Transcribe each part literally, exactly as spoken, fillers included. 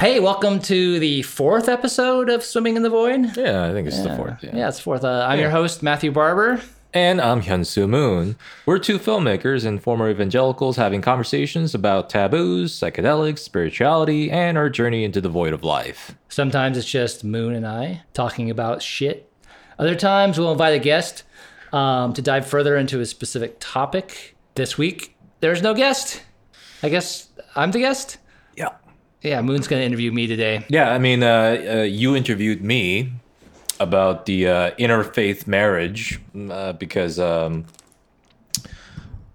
Hey, welcome to the fourth episode of Swimming in the Void. Yeah, I think it's yeah. the fourth. Yeah, yeah it's the fourth. Uh, I'm yeah. your host, Matthew Barber. And I'm Hyun Soo Moon. We're two filmmakers and former evangelicals having conversations about taboos, psychedelics, spirituality, and our journey into the void of life. Sometimes it's just Moon and I talking about shit. Other times we'll invite a guest um, to dive further into a specific topic. This week, there's no guest. I guess I'm the guest. Yeah. Yeah, Moon's going to interview me today. Yeah, I mean, uh, uh, you interviewed me about the uh, interfaith marriage uh, because um,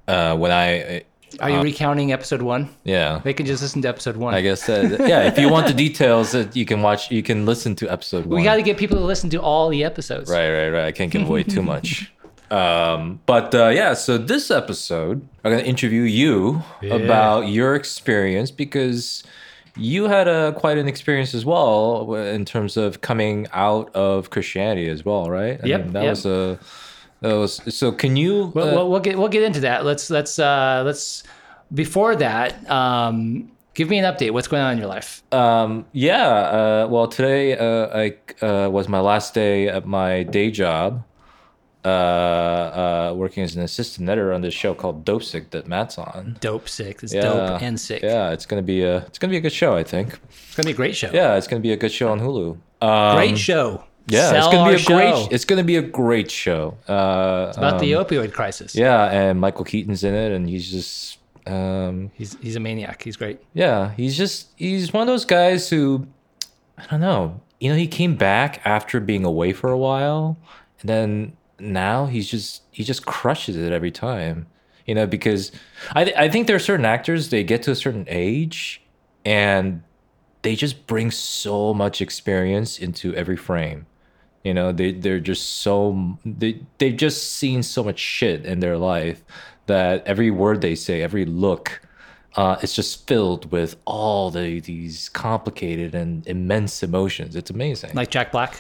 uh, when I... Uh, Are you recounting episode one? Yeah. They can just listen to episode one. I guess, uh, yeah, if you want the details, uh, you can watch, you can listen to episode one. We got to get people to listen to all the episodes. Right, right, right. I can't give away too much. Um, but uh, yeah, so this episode, I'm going to interview you yeah. about your experience because... You had a quite an experience as well in terms of coming out of Christianity as well, right? I yep, mean, that yep. was a that was so. Can you? We'll, uh, we'll, we'll get we'll get into that. Let's let's uh, let's before that. Um, give me an update. What's going on in your life? Um, yeah. Uh, well, today uh, I uh, was my last day at my day job, uh, uh, working as an assistant editor on this show called Dopesick that Matt's on. Dopesick. It's yeah. dope and sick. Yeah, it's gonna be a it's gonna be a good show, I think. It's gonna be a great show. Yeah, it's gonna be a good show on Hulu. Um, great show. Yeah, Sell it's gonna be a show. great. It's gonna be a great show. Uh, it's about um, the opioid crisis. Yeah, and Michael Keaton's in it, and he's just um, he's he's a maniac. He's great. Yeah, he's just he's one of those guys who I don't know. You know, he came back after being away for a while, and then. Now he's just he just crushes it every time, you know, because I th- I think there are certain actors, they get to a certain age and they just bring so much experience into every frame. You know, they they're just so they they've just seen so much shit in their life that every word they say, every look, uh, it's just filled with all the these complicated and immense emotions. It's amazing. Like Jack Black.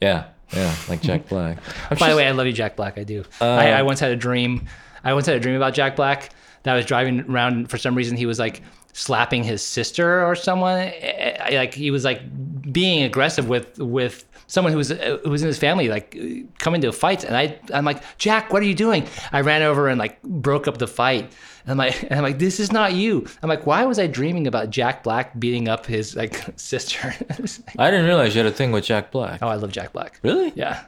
Yeah. Yeah, like Jack Black. I'm By just, the way, I love you, Jack Black. I do. Uh, I, I once had a dream. I once had a dream about Jack Black that I was driving around. And for some reason, he was like slapping his sister or someone. Like he was like being aggressive with with someone who was who was in his family, like coming to fights. And I I'm like, Jack, what are you doing? I ran over and like broke up the fight. And I'm like, and I'm like, this is not you. I'm like, why was I dreaming about Jack Black beating up his like sister? I didn't realize you had a thing with Jack Black. Oh, I love Jack Black. Really? Yeah.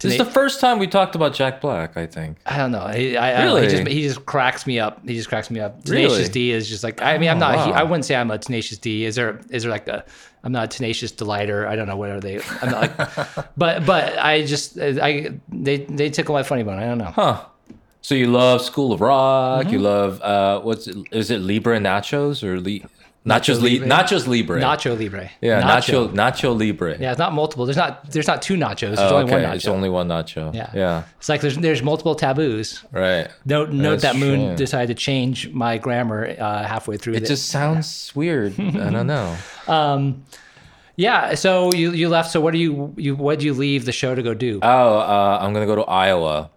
This is the first time we talked about Jack Black, I think. I don't know. He, I, really? I, he, just, he just cracks me up. He just cracks me up. Tenacious really? D is just like, I mean, I'm oh, not, wow. he, I wouldn't say I'm a Tenacious D. Is there, is there like a, I'm not a Tenacious Delighter. I don't know. What are they? I'm not like, but, but I just, I, they, they tickle my funny bone. I don't know. Huh. So you love School of Rock. Mm-hmm. You love uh, what's it, is it Libre Nachos or Li- Nachos Libre? Nachos Libre. Nacho Libre. Yeah, Nacho. Nacho Nacho Libre. Yeah, it's not multiple. There's not there's not two nachos. There's oh, only okay. one nacho. It's only one nacho. Yeah. yeah. It's like there's there's multiple taboos. Right. Note note that Moon true. decided to change my grammar uh, halfway through. It this. just sounds weird. I don't know. Um, yeah. So you you left. So what do you you what do you leave the show to go do? Oh, uh, I'm gonna go to Iowa.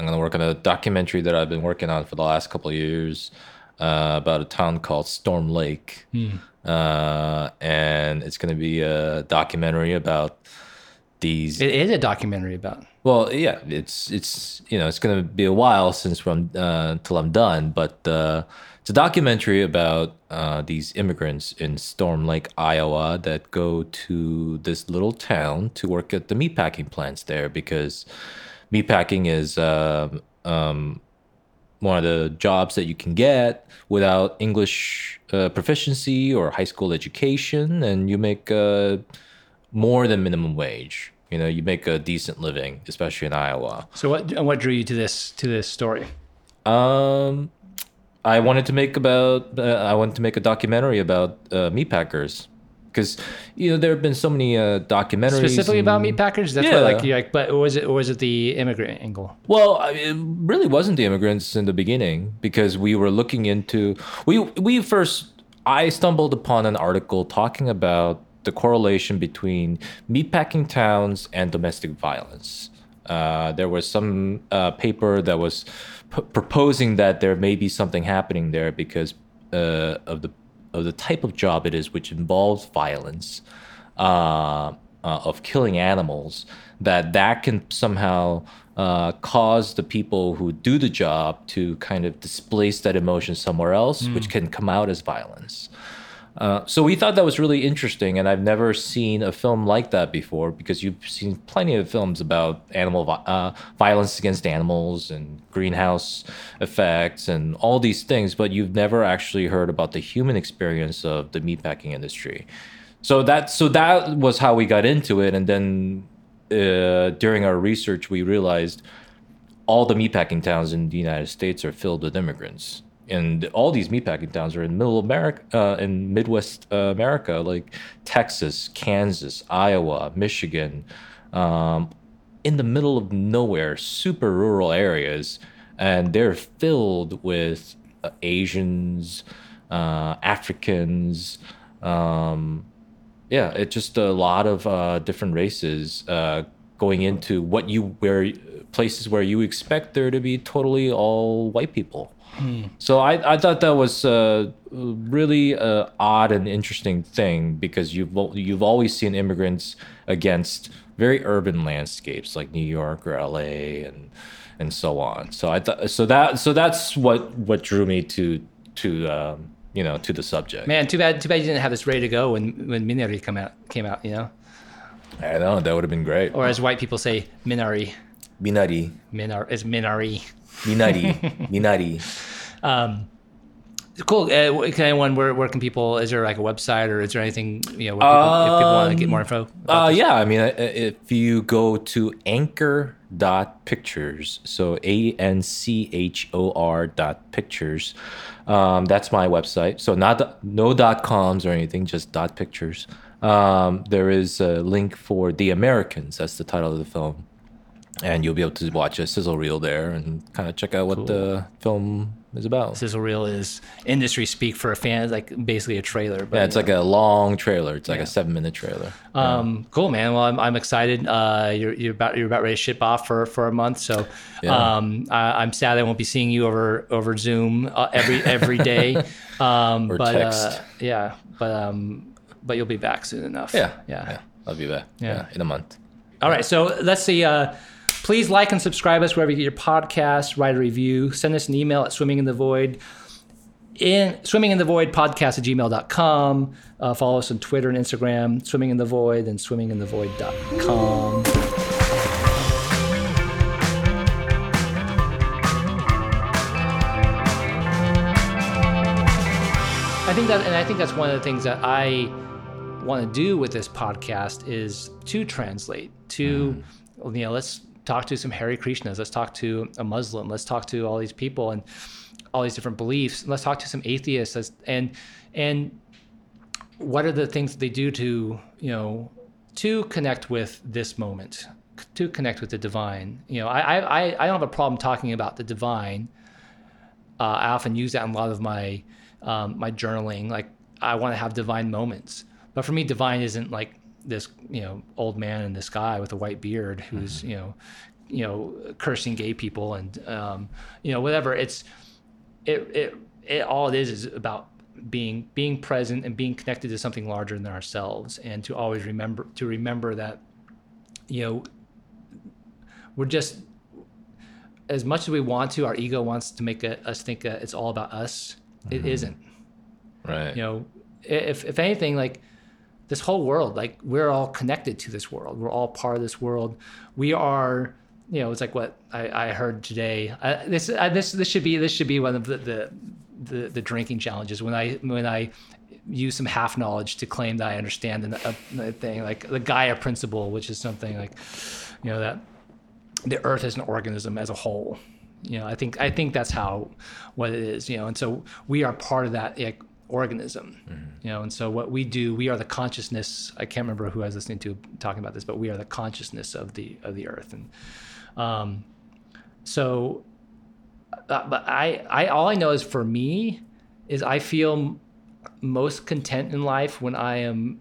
I'm going to work on a documentary that I've been working on for the last couple of years uh, about a town called Storm Lake. Mm. Uh, and it's going to be a documentary about these... It is a documentary about... Well, yeah, it's, it's you know, it's going to be a while since from uh, till I'm done, but uh, it's a documentary about uh, these immigrants in Storm Lake, Iowa, that go to this little town to work at the meatpacking plants there because... Meatpacking is uh, um, one of the jobs that you can get without English uh, proficiency or high school education, and you make uh, more than minimum wage. You know, you make a decent living, especially in Iowa. So, what what drew you to this to this story? Um, I wanted to make about uh, I wanted to make a documentary about uh, meatpackers. Because you know there have been so many uh, documentaries specifically and, about meatpackers. That's yeah. why, like, like, but was it was it the immigrant angle? Well, I mean, it really wasn't the immigrants in the beginning because we were looking into we we first. I stumbled upon an article talking about the correlation between meatpacking towns and domestic violence. Uh, there was some uh, paper that was p- proposing that there may be something happening there because uh, of the of the type of job it is, which involves violence, uh, uh, of killing animals, that that can somehow uh, cause the people who do the job to kind of displace that emotion somewhere else, mm. which can come out as violence. Uh, so we thought that was really interesting, and I've never seen a film like that before, because you've seen plenty of films about animal uh, violence against animals and greenhouse effects and all these things, but you've never actually heard about the human experience of the meatpacking industry. So that so that was how we got into it, and then uh, during our research, we realized all the meatpacking towns in the United States are filled with immigrants. And all these meatpacking towns are in middle America, uh, in Midwest uh, America, like Texas, Kansas, Iowa, Michigan, um, in the middle of nowhere, super rural areas, and they're filled with uh, Asians, uh, Africans, um, yeah, it's just a lot of uh, different races uh, going into what you where places where you expect there to be totally all white people. So I, I thought that was a really uh, odd and interesting thing, because you've you've always seen immigrants against very urban landscapes like New York or L A and and so on. So I thought so that so that's what, what drew me to to um, you know to the subject. Man, too bad too bad you didn't have this ready to go when when Minari come out came out. You know, I know that would have been great. Or as white people say, Minari. Minari. Minar is Minari. Minari, Minari. Um, cool. Uh, can anyone? Where, where can people? Is there like a website, or is there anything? You know, where people, um, if people want to get more info. Uh, yeah, I mean, if you go to anchor dot pictures, so a n c h o r dot pictures, um, that's my website. So not no dot coms or anything, just dot pictures. Um, there is a link for The Americans. That's the title of the film. And you'll be able to watch a sizzle reel there and kind of check out what cool. the film is about. Sizzle reel is industry speak for a fan. It's like basically a trailer. But yeah, it's like know. a long trailer. It's like yeah. a seven-minute trailer. Um, yeah. Cool, man. Well, I'm I'm excited. Uh, you're you're about you're about ready to ship off for, for a month. So, yeah. um, I, I'm sad I won't be seeing you over over Zoom uh, every every day. Um, or but, text. Uh, yeah, but um, but you'll be back soon enough. Yeah, yeah, yeah. I'll be back. Yeah. yeah, in a month. All right. So let's see. Uh, Please like and subscribe us wherever you get your podcast, write a review, send us an email at swimminginthevoid, in, swimminginthevoidpodcast at gmail dot com. Uh, follow us on Twitter and Instagram, swimminginthevoid and swimminginthevoid dot com. I think that, and I think that's one of the things that I want to do with this podcast is to translate, to, mm. you know, let's talk to some Hare Krishnas, let's talk to a Muslim, let's talk to all these people and all these different beliefs, let's talk to some atheists, let's, and and what are the things they do to, you know, to connect with this moment, to connect with the divine. You know, I I, I don't have a problem talking about the divine. Uh, I often use that in a lot of my um, my journaling, like I want to have divine moments. But for me, divine isn't like this, you know, old man in the sky with a white beard who's, mm-hmm. you know, you know, cursing gay people and, um, you know, whatever. It's, it, it, it, all it is is about being, being present and being connected to something larger than ourselves. And to always remember, to remember that, you know, we're just, as much as we want to, our ego wants to make a, us think a, it's all about us. Mm-hmm. It isn't. Right. You know, if, if anything, like, this whole world, like we're all connected to this world. We're all part of this world. We are, you know, it's like what I, I heard today. I, this I, this this should be this should be one of the, the the the drinking challenges. When I when I use some half knowledge to claim that I understand the uh, thing, like the Gaia principle, which is something like, you know, that the Earth is an organism as a whole. You know, I think I think that's how what it is. You know, and so we are part of that. Like, organism, mm-hmm. you know, and so what we do, we are the consciousness. I can't remember who I was listening to talking about this, but we are the consciousness of the of the earth, and um, so. Uh, but I, I, all I know is for me, is I feel m- most content in life when I am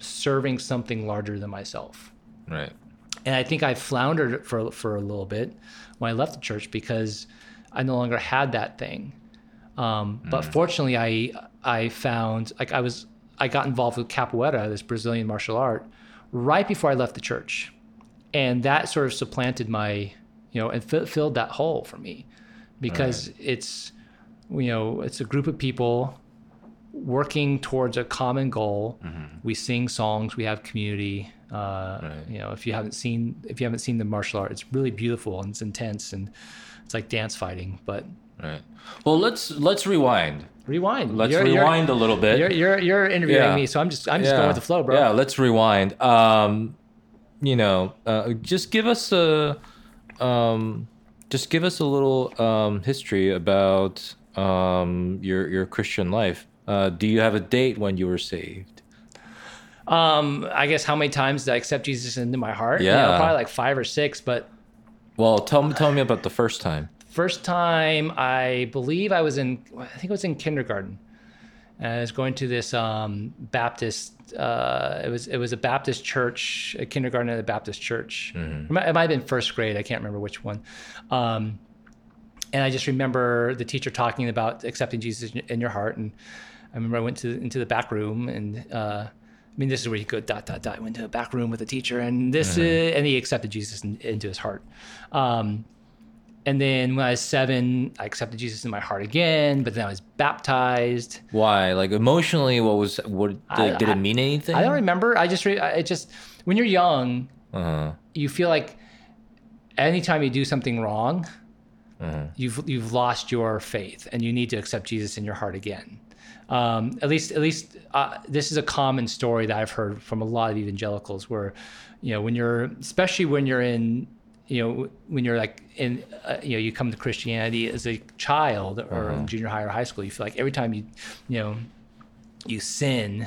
serving something larger than myself. Right. And I think I floundered for for a little bit when I left the church because I no longer had that thing. Um, but mm. fortunately, I I found, like I was, I got involved with capoeira, this Brazilian martial art, right before I left the church. And that sort of supplanted my, you know, and f- filled that hole for me, because right. it's, you know, it's a group of people working towards a common goal. Mm-hmm. We sing songs, we have community. Uh, right. You know, if you haven't seen, if you haven't seen the martial art, it's really beautiful and it's intense and it's like dance fighting, but. Right. Well, let's, let's rewind. Rewind. Let's you're, rewind you're, a little bit. You're, you're, you're interviewing yeah. me. So I'm just, I'm just yeah. going with the flow, bro. Yeah. Let's rewind. Um, you know, uh, just give us a, um, just give us a little, um, history about, um, your, your Christian life. Uh, do you have a date when you were saved? Um, I guess how many times did I accept Jesus into my heart? Yeah. You know, probably like five or six, but. Well, tell me, tell me about the first time. First time, I believe I was in, I think it was in kindergarten. And I was going to this um, Baptist, uh, it was it was a Baptist church, a kindergarten at a Baptist church. Mm-hmm. It might have been first grade, I can't remember which one. Um, and I just remember the teacher talking about accepting Jesus in your heart. And I remember I went to into the back room and, uh, I mean, this is where you go dot, dot, dot, went to a back room with a teacher and this, mm-hmm. is, and he accepted Jesus in, into his heart. Um, And then when I was seven, I accepted Jesus in my heart again, but then I was baptized. Why? Like emotionally, what was, what, I, did I, it mean anything? I don't remember. I just, I just, when you're young, uh-huh. you feel like anytime you do something wrong, uh-huh. you've, you've lost your faith and you need to accept Jesus in your heart again. Um, at least, at least uh, this is a common story that I've heard from a lot of evangelicals where, you know, when you're, especially when you're in, you know, when you're like in, uh, you know, you come to Christianity as a child or uh-huh. in junior high or high school, you feel like every time you, you know, you sin,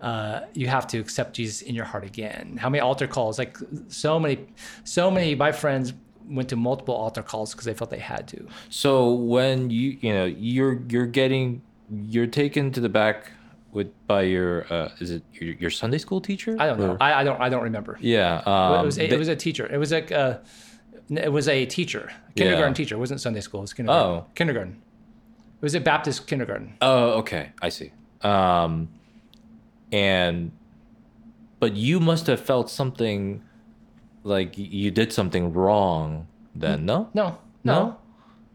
uh, you have to accept Jesus in your heart again. How many altar calls? Like so many, so many, my friends went to multiple altar calls because they felt they had to. So when you, you know, you're, you're getting, you're taken to the back with, by your, uh, is it your, your Sunday school teacher? I don't know. I, I don't, I don't remember. Yeah. Um, it was, a, they, it was a teacher. It was like, uh, it was a teacher, a kindergarten yeah. teacher. It wasn't Sunday school. It was kindergarten. Oh. Kindergarten. It was a Baptist kindergarten. Oh, okay. I see. Um, and, but you must have felt something like you did something wrong then. No, no, no. no?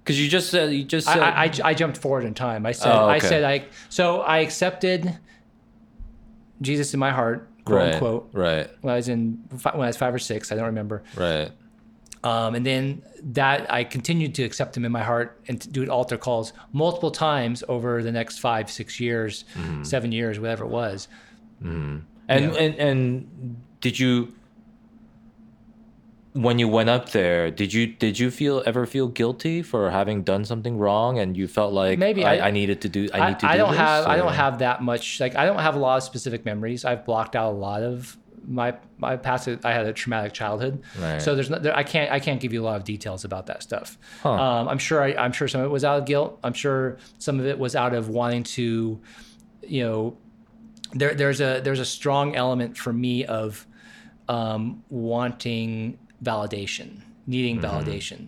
Because you just said you just said I, I, I jumped forward in time. I said oh, okay. I said I so I accepted Jesus in my heart, quote right, unquote. Right. When I was in when I was five or six, I don't remember. Right. Um, and then that I continued to accept him in my heart and to do altar calls multiple times over the next five, six years, mm. seven years, whatever it was. Mm. And, you know. and and did you? When you went up there, did you did you feel ever feel guilty for having done something wrong, and you felt like maybe I, I, I needed to do I need to I, I do don't this, have or? I don't have that much like I don't have a lot of specific memories. I've blocked out a lot of my my past. I had a traumatic childhood, right. so there's no, there, I can't I can't give you a lot of details about that stuff. Huh. Um, I'm sure I, I'm sure some of it was out of guilt. I'm sure some of it was out of wanting to, you know, there there's a there's a strong element for me of um, wanting. validation, needing mm-hmm. validation.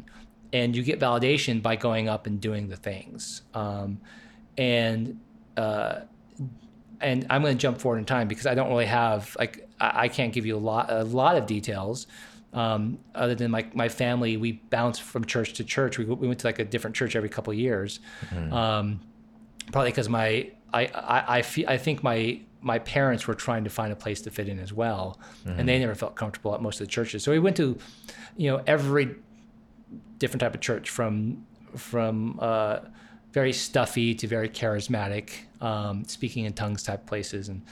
And you get validation by going up and doing the things. Um, and uh, and I'm going to jump forward in time because I don't really have, like, I, I can't give you a lot a lot of details um, other than my, my family, we bounced from church to church. We, we went to like a different church every couple of years. Mm-hmm. Um, probably because my, I, I, I, fe- I think my, my parents were trying to find a place to fit in as well. Mm-hmm. And they never felt comfortable at most of the churches. So we went to, you know, every different type of church from, from, uh, very stuffy to very charismatic, um, speaking in tongues type places. And,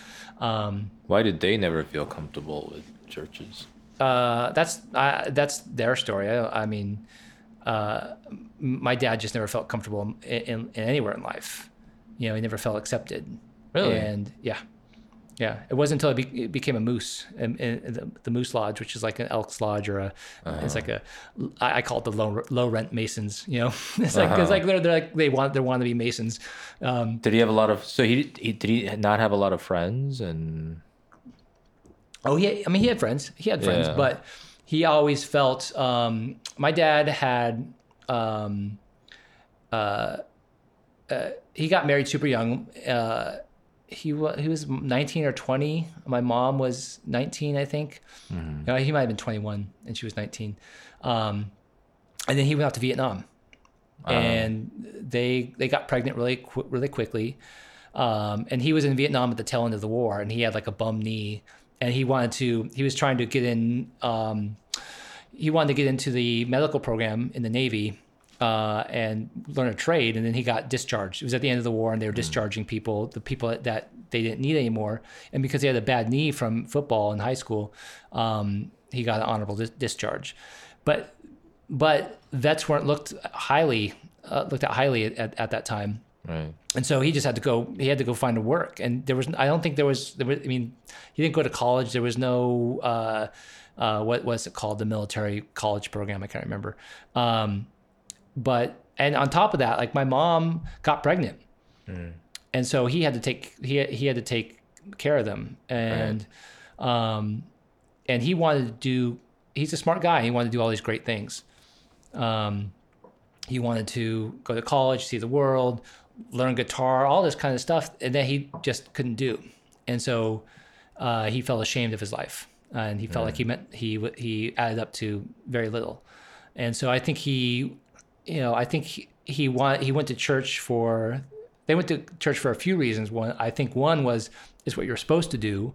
um, why did they never feel comfortable with churches? Uh, that's, I, that's their story. I, I mean, uh, my dad just never felt comfortable in, in, in anywhere in life. You know, he never felt accepted. Really? And yeah. Yeah, it wasn't until it, be, it became a moose, and, and the, the Moose Lodge, which is like an Elks Lodge or a, uh-huh. it's like a, I, I call it the low low rent Masons. You know, it's like uh-huh. it's like they're, they're like they want they want to be Masons. Um, did he have a lot of? So he, he did he not have a lot of friends and? Oh yeah, I mean he had friends. He had friends, yeah. but he always felt. Um, my dad had. Um, uh, uh, he got married super young. Uh, he was he was nineteen or twenty. My mom was nineteen, I think. Mm-hmm. No, he might have been twenty-one, and she was nineteen. Um, and then he went out to Vietnam, uh-huh. and they they got pregnant really qu- really quickly. Um, and he was in Vietnam at the tail end of the war, and he had like a bum knee, and he wanted to. He was trying to get in. Um, he wanted to get into the medical program in the Navy. Uh, and learn a trade, and then he got discharged. It was at the end of the war, and they were discharging people, the people that, that they didn't need anymore. And because he had a bad knee from football in high school, um, he got an honorable dis- discharge. But but vets weren't looked highly uh, looked at highly at, at, at that time, right? And so he just had to go. He had to go find work, and there was. I don't think there was. There was. I mean, he didn't go to college. There was no uh, uh, what was it called? The military college program. I can't remember. Um, But, and on top of that, like my mom got pregnant mm. and so he had to take, he, he had to take care of them. And, right. um, and he wanted to do, he's a smart guy. He wanted to do all these great things. Um, he wanted to go to college, see the world, learn guitar, all this kind of stuff. And then he just couldn't do. And so, uh, he felt ashamed of his life, uh, and he felt mm. like he meant he, he added up to very little. And so I think he, You know, I think he he, want, he went to church for they went to church for a few reasons. One, I think one was is what you're supposed to do.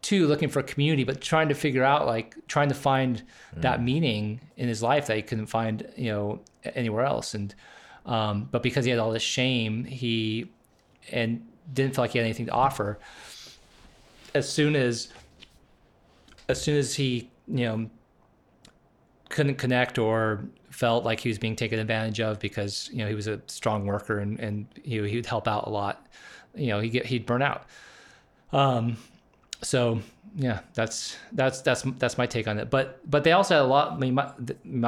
Two, looking for a community, but trying to figure out like trying to find mm. that meaning in his life that he couldn't find, you know, anywhere else. And um, but because he had all this shame, he and didn't feel like he had anything to offer. As soon as as soon as he you know couldn't connect or felt like he was being taken advantage of because, you know, he was a strong worker and, and you know, he would help out a lot. You know, he'd get, he'd burn out. Um, so yeah, that's, that's, that's, that's my take on it. But, but they also had a lot, I mean, my,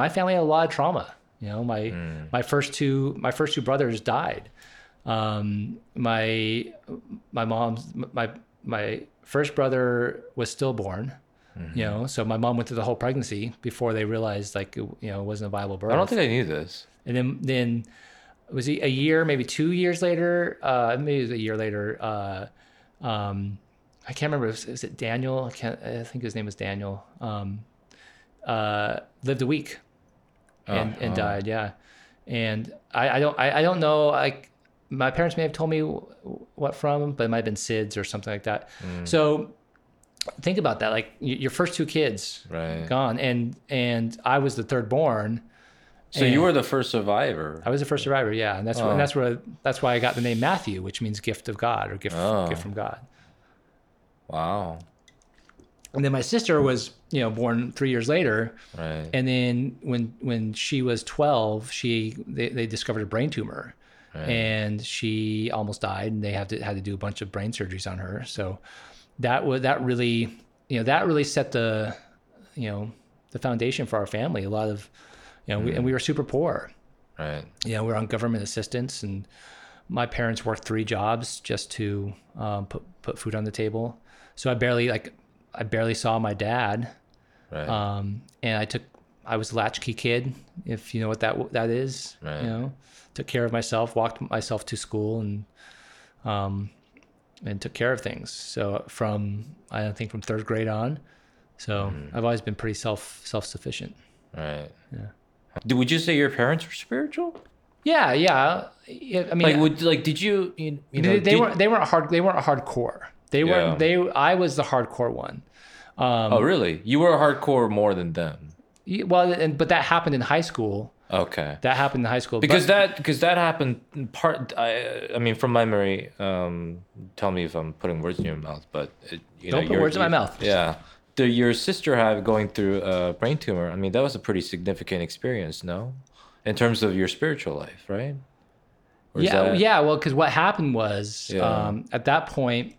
my family had a lot of trauma. You know, my, mm. my first two, my first two brothers died. Um, my, my mom's, my, my first brother was stillborn. You know, so my mom went through the whole pregnancy before they realized, like, it, you know, it wasn't a viable birth. I don't think I knew this. And then, then was it a year, maybe two years later? Uh, maybe it was a year later. Uh, um, I can't remember. Is, is it Daniel? I can't. I think his name was Daniel. Um, uh, lived a week, and, oh, and oh. died. Yeah, and I, I don't. I, I don't know. Like my parents may have told me what from, but it might have been S I D S or something like that. Mm. So. Think about that, like your first two kids right. gone, and and I was the third born. So you were the first survivor. I was the first survivor, yeah, and that's oh. where, and that's where that's why I got the name Matthew, which means gift of God or gift oh. gift from God. Wow. And then my sister was, you know, born three years later, right? And then when when she was twelve, she they, they discovered a brain tumor, right. and she almost died, and they had to had to do a bunch of brain surgeries on her, so. That was that really, you know, that really set the, you know, the foundation for our family. A lot of, you know, mm. we, and we were super poor, right? You know, we were on government assistance, and my parents worked three jobs just to um, put put food on the table. So I barely like, I barely saw my dad, right? Um, and I took, I was a latchkey kid, if you know what that that is. Right. You know, took care of myself, walked myself to school, and. Um, and took care of things. So from, I think from third grade on. So mm. I've always been pretty self, self-sufficient. Right. Yeah. Did, would you say your parents were spiritual? Yeah. Yeah. I mean, like, would, like did you, you, you know, they, they did, weren't, they weren't hard. They weren't hardcore. They yeah. weren't, they, I was the hardcore one. Um, oh, really? You were hardcore more than them. Yeah, well, and, but that happened in high school. Okay. That happened in high school. Because but, that because that happened in part, I I mean, from my memory, um, tell me if I'm putting words in your mouth, but... It, you don't know, put words in my mouth. Yeah. The, your sister had going through a brain tumor. I mean, that was a pretty significant experience, no? In terms of your spiritual life, right? Or yeah, that... yeah. Well, because what happened was, yeah. um, at that point,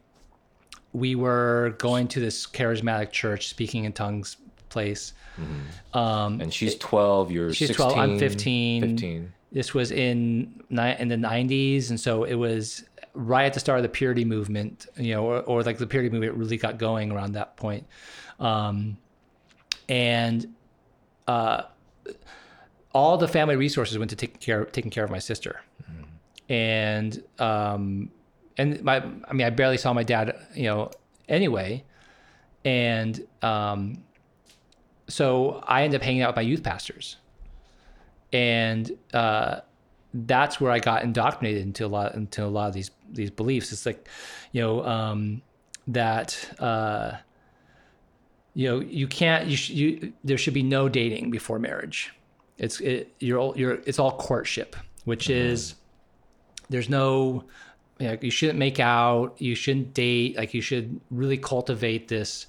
we were going to this charismatic church, speaking in tongues, place mm-hmm. um and she's twelve, you're she's sixteen, twelve, I'm fifteen. This was in ni- in the nineties, and so it was right at the start of the purity movement, you know, or, or like the purity movement really got going around that point. Um and uh all the family resources went to taking care taking care of my sister. Mm-hmm. and um, and my I mean I barely saw my dad, you know, anyway, and um, so I ended up hanging out with my youth pastors, and uh, that's where I got indoctrinated into a lot into a lot of these these beliefs. It's like, you know, um, that. Uh, You know, you can't. You, sh- you there should be no dating before marriage. It's it, you're all, you're it's all courtship, which mm-hmm. is there's no. You know, you shouldn't make out. You shouldn't date. Like you should really cultivate this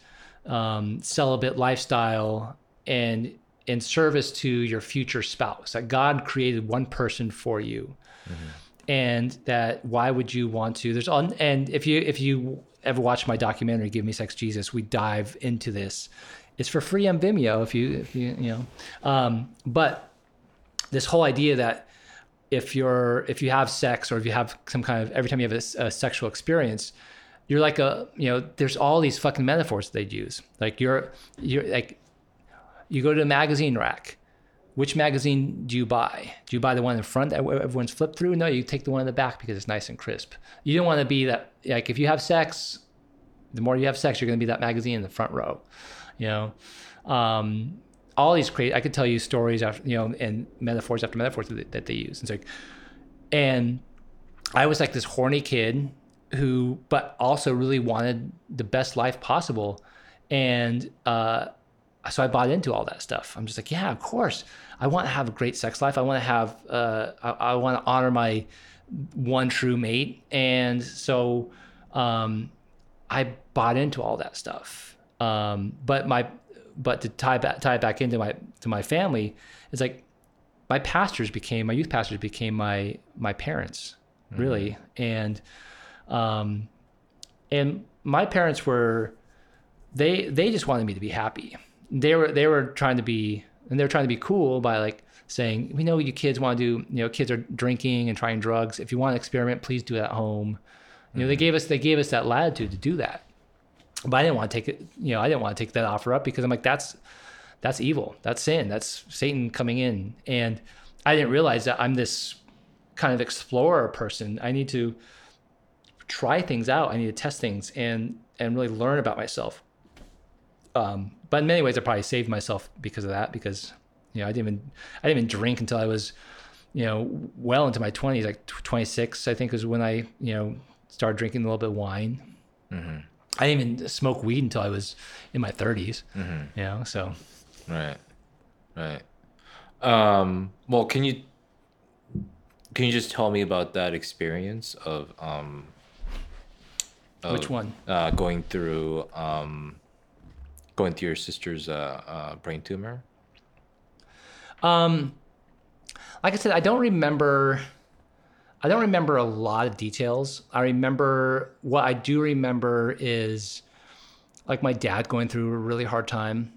um, celibate lifestyle and in service to your future spouse. That like God created one person for you, mm-hmm. and that why would you want to? There's on and if you if you. ever watched my documentary Give Me Sex, Jesus, we dive into this. It's for free on Vimeo if you if you you know. Um, but this whole idea that if you're if you have sex or if you have some kind of every time you have a, a sexual experience, you're like a you know, there's all these fucking metaphors they'd use. Like you're you're like you go to a magazine rack. Which magazine do you buy? Do you buy the one in front that everyone's flipped through? No, you take the one in the back because it's nice and crisp. You don't want to be that, like if you have sex, the more you have sex, you're going to be that magazine in the front row, you know? Um, all these crazy, I could tell you stories after, you know, and metaphors after metaphors that, that they use. And, like, and I was like this horny kid who, but also really wanted the best life possible. And, uh, so I bought into all that stuff. I'm just like, yeah, of course. I want to have a great sex life. I want to have, uh, I, I want to honor my one true mate. And so um, I bought into all that stuff. Um, but my, but to tie back, tie it back into my, to my family, it's like my pastors became, my youth pastors became my, my parents, mm-hmm. really. And, um, and my parents were, they, they just wanted me to be happy. They were they were trying to be and they were trying to be cool by like saying, we know you kids want to do, you know, kids are drinking and trying drugs. If you want to experiment, please do it at home. You know, mm-hmm. they gave us they gave us that latitude to do that. But I didn't want to take it, you know, I didn't want to take that offer up because I'm like, that's that's evil. That's sin. That's Satan coming in. And I didn't realize that I'm this kind of explorer person. I need to try things out. I need to test things and and really learn about myself. Um, but in many ways, I probably saved myself because of that. Because you know, I didn't even I didn't even drink until I was, you know, well into my twenties. Like twenty-six, I think, is when I you know started drinking a little bit of wine. Mm-hmm. I didn't even smoke weed until I was in my thirties. Mm-hmm. You know, so right, right. Um, well, can you can you just tell me about that experience of, um, of which one uh, going through? Um, Going through your sister's uh, uh, brain tumor? Um, like I said, I don't remember. I don't remember a lot of details. I remember what I do remember is like my dad going through a really hard time,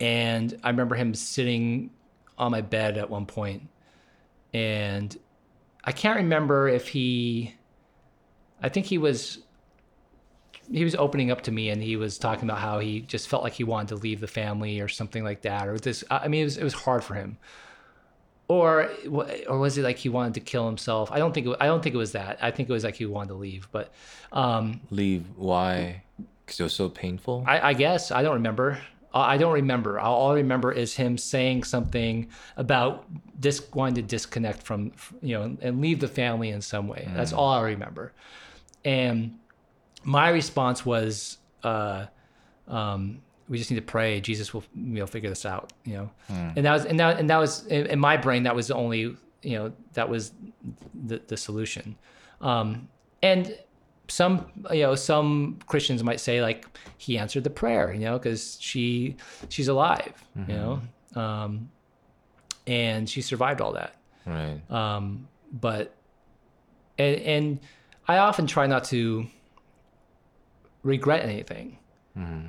and I remember him sitting on my bed at one point, and I can't remember if he. I think he was. He was opening up to me, and he was talking about how he just felt like he wanted to leave the family or something like that. Or this, I mean, it was, it was hard for him. Or, or was it like he wanted to kill himself? I don't think, it, I don't think it was that. I think it was like he wanted to leave, but, um, leave. Why? Cause it was so painful. I, I guess I don't remember. I don't remember. All I remember is him saying something about this dis- wanting to disconnect from, you know, and leave the family in some way. Mm. That's all I remember. And my response was, uh, um, "We just need to pray. Jesus will, you know, figure this out." You know, mm. and that was, and that, and that was in, in my brain. That was the only, you know, that was the the solution. Um, and some, you know, some Christians might say like he answered the prayer, you know, because she she's alive, mm-hmm. you know, um, and she survived all that. Right. Um, but and and I often try not to regret anything. Mm-hmm.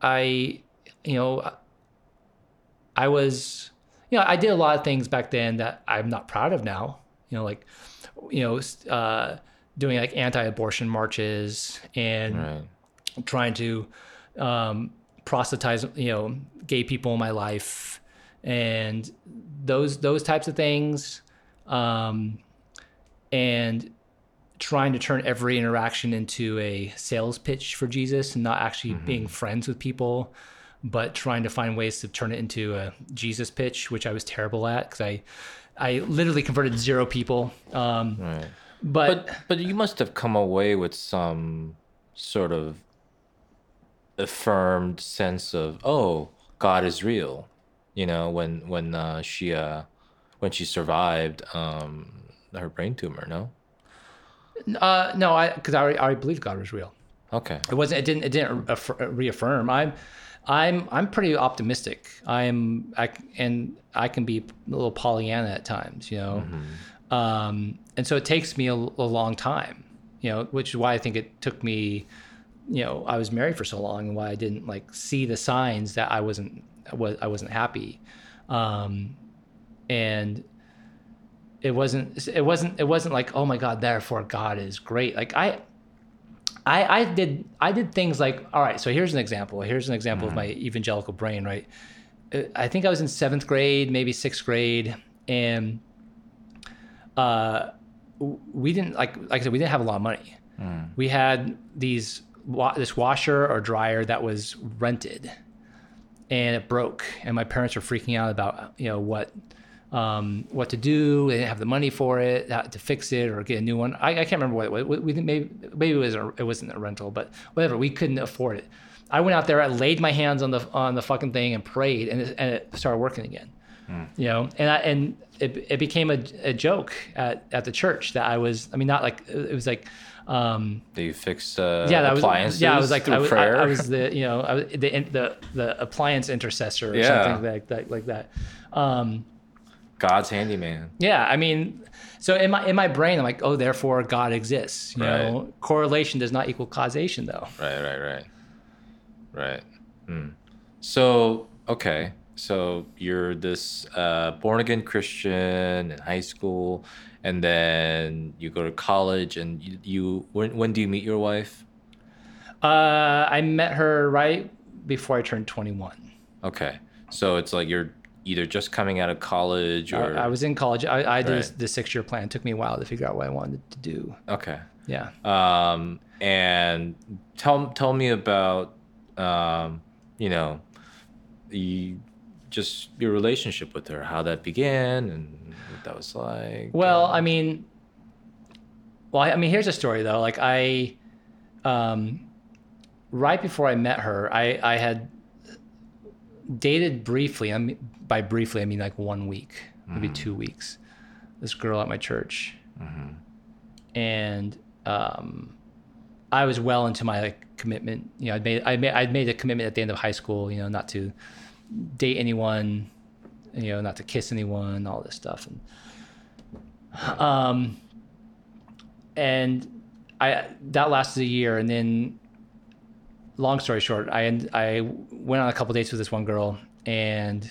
I, you know, I was, you know, I did a lot of things back then that I'm not proud of now, you know, like, you know, uh, doing like anti-abortion marches and right. trying to, um, proselytize, you know, gay people in my life and those, those types of things. Um, and trying to turn every interaction into a sales pitch for Jesus, and not actually mm-hmm. being friends with people, but trying to find ways to turn it into a Jesus pitch, which I was terrible at because I, I literally converted zero people. Um, right. But, but but you must have come away with some sort of affirmed sense of, oh, God is real. You know, when when uh, she uh, when she survived um, her brain tumor, no. Uh, no, I because I already, I already believed God was real. Okay. It wasn't. It didn't. It didn't reaffirm. I'm, I'm, I'm pretty optimistic. I'm. I and I can be a little Pollyanna at times. You know. Mm-hmm. Um, and so it takes me a, a long time, you know, which is why I think it took me, you know, I was married for so long, and why I didn't like see the signs that I wasn't, was, I wasn't happy. Um, and it wasn't, it wasn't, it wasn't like, oh my God, therefore God is great. Like I, I, I did, I did things like, all right, so here's an example. Here's an example mm-hmm. of my evangelical brain, right? I think I was in seventh grade, maybe sixth grade. And uh we didn't like like I said we didn't have a lot of money. Mm. We had these wa- this washer or dryer that was rented, and it broke, and my parents were freaking out about, you know, what um what to do. They didn't have the money for it, how to fix it or get a new one. I, I can't remember what it was. We, we didn't, maybe maybe it was a, it wasn't a rental, but whatever, we couldn't afford it. I went out there, I laid my hands on the on the fucking thing and prayed, and it, and it started working again. Mm. You know, and I, and it it became a, a joke at, at the church that I was, I mean, not like, it was like, um, that you fixed, uh, yeah, that appliances was, yeah, I was like, I was, I, I was the, you know, I was the, the, the appliance intercessor or yeah. something like that, like that. Um, God's handyman. Yeah. I mean, so in my, in my brain, I'm like, oh, therefore God exists, you right. know, correlation does not equal causation though. Right, right, right. Right. Mm. So, okay. So you're this uh, born-again Christian in high school, and then you go to college, and you, you when, when do you meet your wife? Uh, I met her right before I turned twenty-one. Okay. So it's like you're either just coming out of college or... I, I was in college. I, I did right. the six-year plan. It took me a while to figure out what I wanted to do. Okay. Yeah. Um, and tell, tell me about, um, you know, you... just your relationship with her, how that began and what that was like. Well, I mean, well, I mean, here's a story though. Like I, um, right before I met her, I, I had dated briefly. I mean, by briefly, I mean like one week, maybe mm-hmm. two weeks, this girl at my church. Mm-hmm. And, um, I was well into my like commitment, you know, I'd made, I made, I'd made a commitment at the end of high school, you know, not to date anyone, you know, not to kiss anyone, all this stuff. And, um, and I, that lasted a year. And then long story short, I, I went on a couple dates with this one girl, and,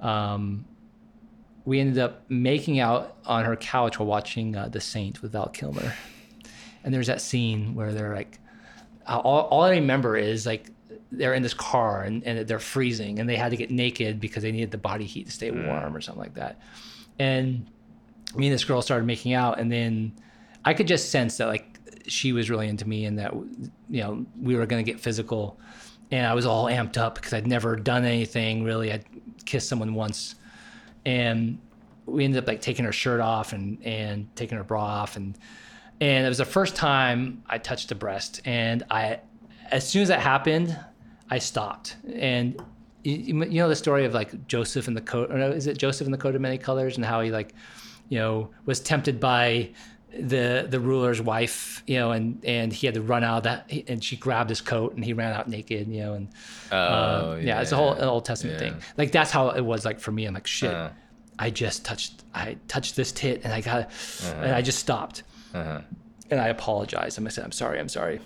um, we ended up making out on her couch while watching uh, The Saint with Val Kilmer. And there's that scene where they're like, all, all I remember is like, they're in this car and, and they're freezing, and they had to get naked because they needed the body heat to stay warm or something like that. And me and this girl started making out, and then I could just sense that like she was really into me, and that, you know, we were going to get physical. And I was all amped up because I'd never done anything really. I'd kissed someone once, and we ended up like taking her shirt off and, and taking her bra off. And, and it was the first time I touched a breast, and I, as soon as that happened, I stopped. And you, you know the story of like Joseph and the coat, or no, is it Joseph and the Coat of Many Colors, and how he like, you know, was tempted by the the ruler's wife, you know, and, and he had to run out of that, and she grabbed his coat and he ran out naked, you know, and oh, uh, yeah, yeah, it's a whole an Old Testament yeah. thing. Like that's how it was like for me. I'm like, shit, uh-huh. I just touched, I touched this tit, and I got, uh-huh. and I just stopped, uh-huh. and I apologized. And I said, I'm sorry, I'm sorry.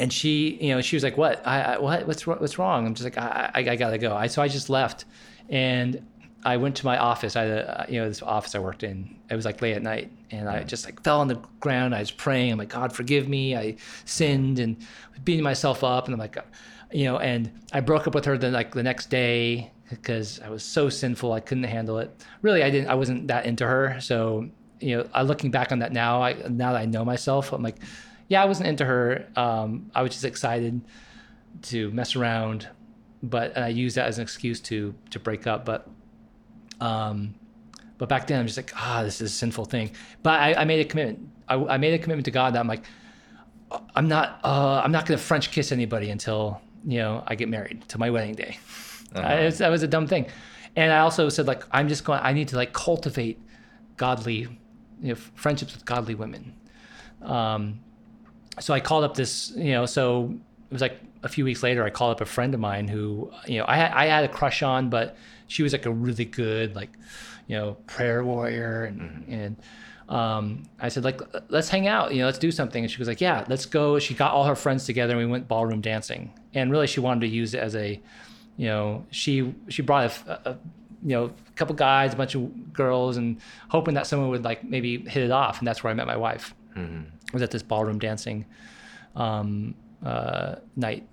And she, you know, she was like, "What? I, I what? What's what's wrong?" I'm just like, "I, I, I gotta go." I so I just left, and I went to my office. I, uh, you know, this office I worked in. It was like late at night, and I just like fell on the ground. I was praying. I'm like, "God, forgive me. I sinned," and beating myself up. And I'm like, you know, and I broke up with her then like the next day because I was so sinful. I couldn't handle it. Really, I didn't. I wasn't that into her, so you know, I looking back on that now, I now that I know myself, I'm like, yeah, I wasn't into her. Um, I was just excited to mess around, but and I used that as an excuse to to break up. But um, but back then I'm just like, ah, this is a sinful thing. But I, I made a commitment. I, I made a commitment to God that I'm like, I'm not uh, I'm not gonna French kiss anybody until, you know, I get married, to my wedding day. Uh-huh. I, it's, that was a dumb thing. And I also said, like, I'm just going, I need to like cultivate godly, you know, friendships with godly women. Um, so I called up this, you know, so it was like a few weeks later, I called up a friend of mine who, you know, I, I had a crush on, but she was like a really good, like, you know, prayer warrior. And, mm-hmm. and um, I said, like, let's hang out, you know, let's do something. And she was like, yeah, let's go. She got all her friends together and we went ballroom dancing. And really she wanted to use it as a, you know, she she brought a, a you know a couple guys, a bunch of girls, and hoping that someone would like maybe hit it off. And that's where I met my wife. Mm-hmm. I was at this ballroom dancing um, uh, night,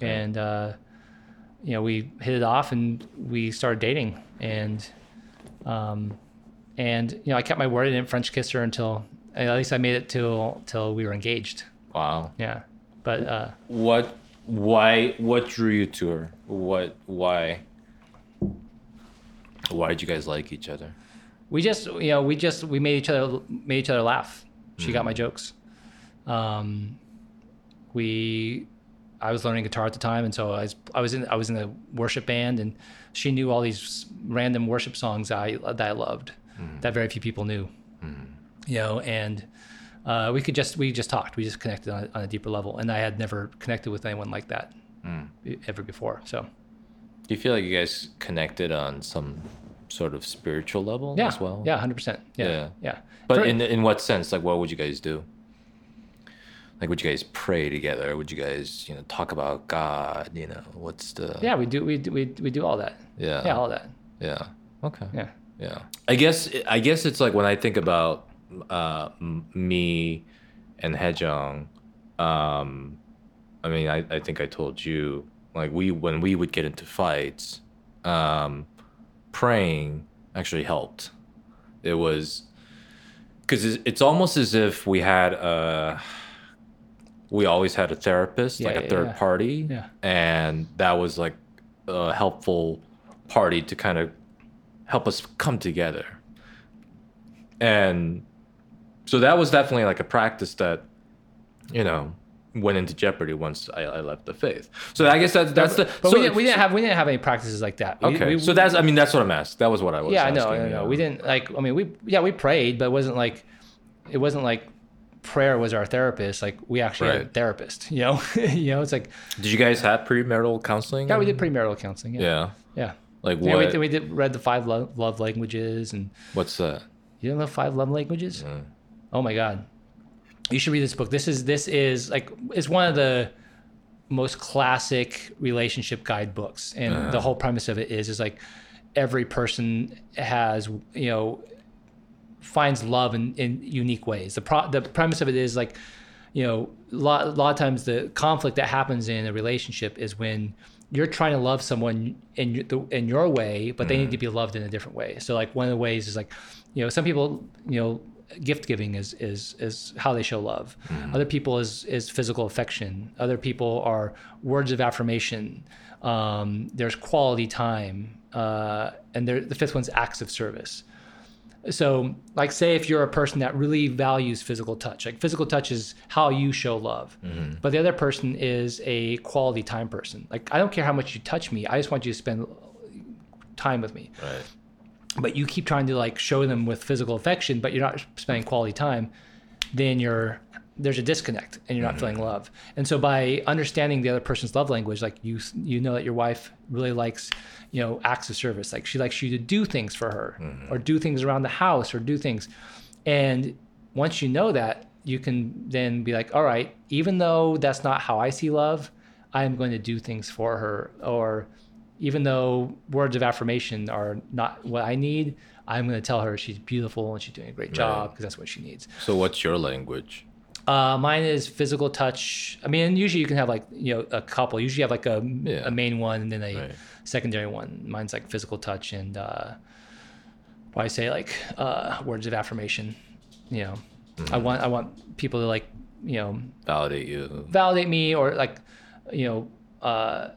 and uh, you know we hit it off and we started dating. And um, and you know I kept my word. I didn't French kiss her until at least I made it till till we were engaged. Wow. Yeah. But uh, what? Why? What drew you to her? What? Why? Why did you guys like each other? We just, you know, we just we made each other made each other laugh. She mm-hmm. got my jokes. Um, we, I was learning guitar at the time, and so I was I was in I was in a worship band, and she knew all these random worship songs that I that I loved, mm-hmm. that very few people knew. Mm-hmm. You know, and. Uh, we could just, we just talked, we just connected on a, on a deeper level. And I had never connected with anyone like that mm. ever before, so. Do you feel like you guys connected on some sort of spiritual level yeah. as well? Yeah, one hundred percent. Yeah, yeah. yeah. But For, in in what sense? Like, what would you guys do? Like, would you guys pray together? Would you guys, you know, talk about God? You know, what's the... Yeah, we do, we do, we, we do all that. Yeah. Yeah, all that. Yeah, okay. Yeah. Yeah. I guess, I guess it's like when I think about Uh, me and Haejung, um, I mean, I, I think I told you, like, we when we would get into fights, um, praying actually helped. It was because it's, it's almost as if we had a we always had a therapist, yeah, like a yeah, third yeah. party, yeah. and that was like a helpful party to kind of help us come together. And so that was definitely like a practice that, you know, went into jeopardy once I, I left the faith. So I guess that's that's the. But so we didn't, we didn't have we didn't have any practices like that. Okay, we, we, so that's I mean that's what I'm asking. That was what I was. Yeah, asking, no, no, you know. no, we didn't like. I mean, we yeah we prayed, but it wasn't like, it wasn't like, prayer was our therapist. Like we actually right. had a therapist. You know, you know, it's like. Did you guys have premarital counseling? Yeah, and... we did premarital counseling. Yeah, yeah. yeah. Like what? Yeah, we did, we did read the five love, love languages and. What's that? You don't know five love languages? Mm. Oh my God. You should read this book. This is, this is like, it's one of the most classic relationship guide books. And uh-huh. the whole premise of it is, is like every person has, you know, finds love in, in unique ways. The pro, the premise of it is like, you know, a lot, a lot of times the conflict that happens in a relationship is when you're trying to love someone in the, in your way, but they mm. need to be loved in a different way. So like one of the ways is like, you know, some people, you know, gift giving is, is, is how they show love. Mm. Other people is, is physical affection. Other people are words of affirmation. Um, there's quality time. Uh, and there, the fifth one's acts of service. So like, say if you're a person that really values physical touch, like physical touch is how you show love, mm-hmm. but the other person is a quality time person. Like, I don't care how much you touch me. I just want you to spend time with me. Right. But you keep trying to like show them with physical affection, but you're not spending quality time, then you're, there's a disconnect and you're not mm-hmm. feeling love. And so by understanding the other person's love language, like you, you know that your wife really likes, you know, acts of service. Like she likes you to do things for her mm-hmm. or do things around the house or do things. And once you know that, you can then be like, all right, even though that's not how I see love, I am going to do things for her. Or even though words of affirmation are not what I need, I'm going to tell her she's beautiful and she's doing a great job because right. that's what she needs. So what's your language? Uh, mine is physical touch. I mean, usually you can have like, you know, a couple. Usually you have like a, yeah. a main one and then a right. secondary one. Mine's like physical touch and uh, why I say like uh, words of affirmation. You know, mm-hmm. I want I want people to like, you know, validate you, validate me, or like, you know, uh,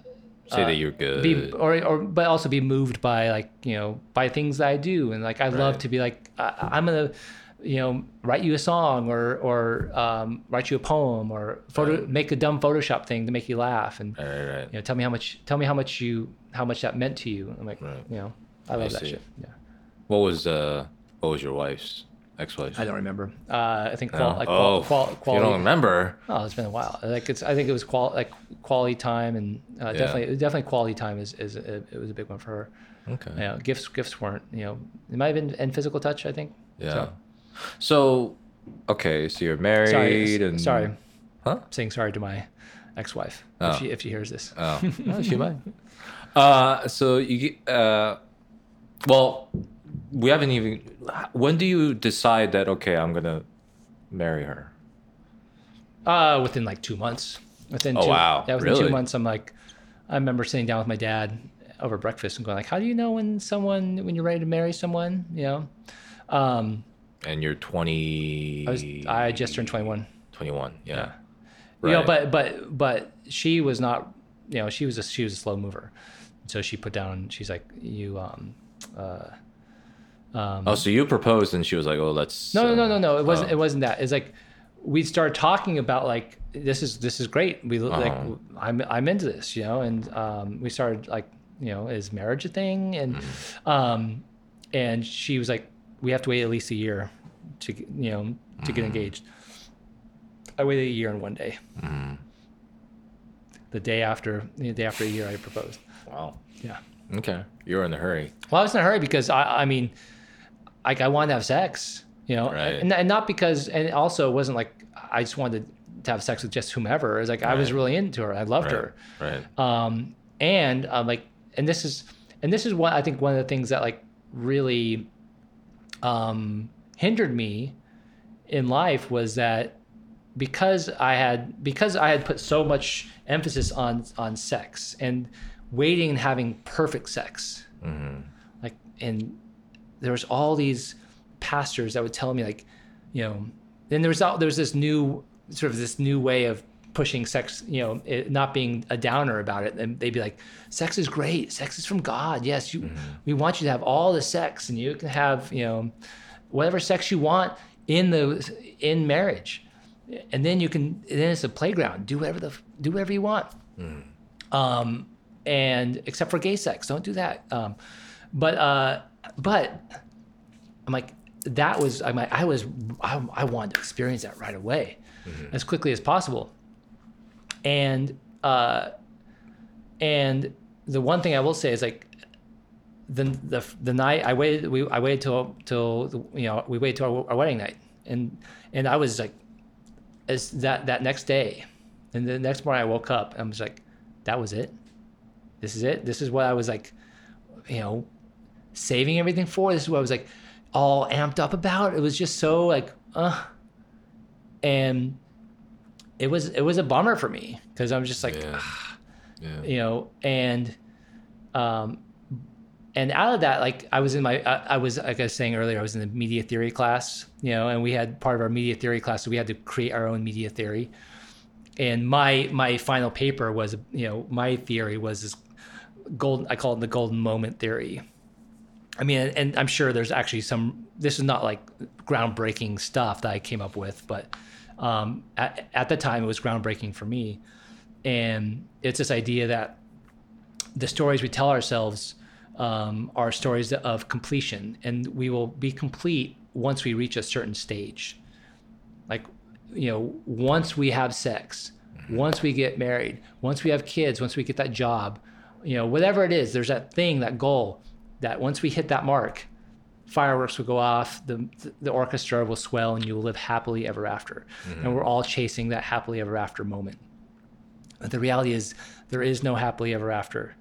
say uh, that you're good, be, or or but also be moved by like, you know, by things that I do, and like I right. love to be like I, I'm gonna. you know, write you a song or, or, um, write you a poem or photo, right. make a dumb Photoshop thing to make you laugh. And, right, right. you know, tell me how much, tell me how much you, how much that meant to you. I'm like, right. you know, I love I that shit. Yeah. What was, uh, what was your wife's ex-wife? I don't remember. Uh, I think, no. qual- like qual- oh, qual- quality. You don't remember? Oh, it's been a while. Like it's, I think it was qual- like quality time and, uh, yeah. definitely, definitely quality time is, is, a, it was a big one for her. Okay. You know, gifts, gifts weren't, you know, it might've been and physical touch, I think. Yeah. So, So, okay, so you're married sorry, and... Sorry. Huh? I'm saying sorry to my ex-wife oh. if, she, if she hears this. Oh, well, she might. Uh, so, you... Uh, well, we haven't even... When do you decide that, okay, I'm going to marry her? Uh, within like two months. Within oh, two, wow. Yeah, within really? two months, I'm like... I remember sitting down with my dad over breakfast and going like, how do you know when someone... When you're ready to marry someone, you know? Um... And you're twenty. I, was, I just turned twenty-one. twenty-one, yeah. yeah. Right. You know, but but but she was not. You know, she was a she was a slow mover, so she put down. She's like, you. Um, uh, um, oh, so you proposed, and she was like, oh, let's. No, uh, no, no, no, no. It wasn't. Oh. It wasn't that. It's like we started talking about like this is this is great. We uh-huh. like I'm I'm into this, you know, and um, we started like you know is marriage a thing, and mm. um, and she was like. We have to wait at least a year to, you know, to mm-hmm. get engaged. I waited a year and one day. Mm-hmm. The day after, the day after a year, I proposed. Wow. Yeah. Okay. You were in a hurry. Well, I was in a hurry because I, I mean, like I wanted to have sex, you know, right. and, and not because, and also it wasn't like I just wanted to have sex with just whomever. It was like right. I was really into her. I loved right. her. Right. Um, and um, like, and this is, and this is what I think one of the things that like really. Um, hindered me in life was that because I had because I had put so much emphasis on on sex and waiting and having perfect sex, mm-hmm. like and there was all these pastors that would tell me like, you know, then there was all, there was this new sort of this new way of pushing sex, you know, it, not being a downer about it, and they'd be like, "Sex is great. Sex is from God. Yes, you. Mm-hmm. We want you to have all the sex, and you can have, you know, whatever sex you want in the in marriage, and then you can. And then it's a playground. Do whatever the do whatever you want. Mm-hmm. Um, and except for gay sex, don't do that. Um, but uh, but I'm like, that was I'm like, I was I, I wanted to experience that right away, mm-hmm. as quickly as possible. And, uh, and the one thing I will say is like, the, the, the night I waited, we, I waited till, till, the, you know, we waited till our, our wedding night. And, and I was like, as that, that next day and the next morning I woke up and I was like, that was it. This is it. This is what I was like, you know, saving everything for. This is what I was like all amped up about. It was just so like, uh, and, It was it was a bummer for me because I'm just like, yeah. Ah, yeah. you know, and um, and out of that, like I was in my I, I was like I was saying earlier, I was in the media theory class, you know, and we had part of our media theory class, so we had to create our own media theory. And my my final paper was, you know, my theory was this golden. I call it the golden moment theory. I mean, and I'm sure there's actually some. This is not like groundbreaking stuff that I came up with, but. Um, at, at the time, it was groundbreaking for me, and it's this idea that the stories we tell ourselves um, are stories of completion, and we will be complete once we reach a certain stage. Like, you know, once we have sex, once we get married, once we have kids, once we get that job, you know, whatever it is, there's that thing, that goal, that once we hit that mark, fireworks will go off, the the orchestra will swell, and you will live happily ever after. Mm-hmm. And we're all chasing that happily ever after moment. But the reality is there is no happily ever after.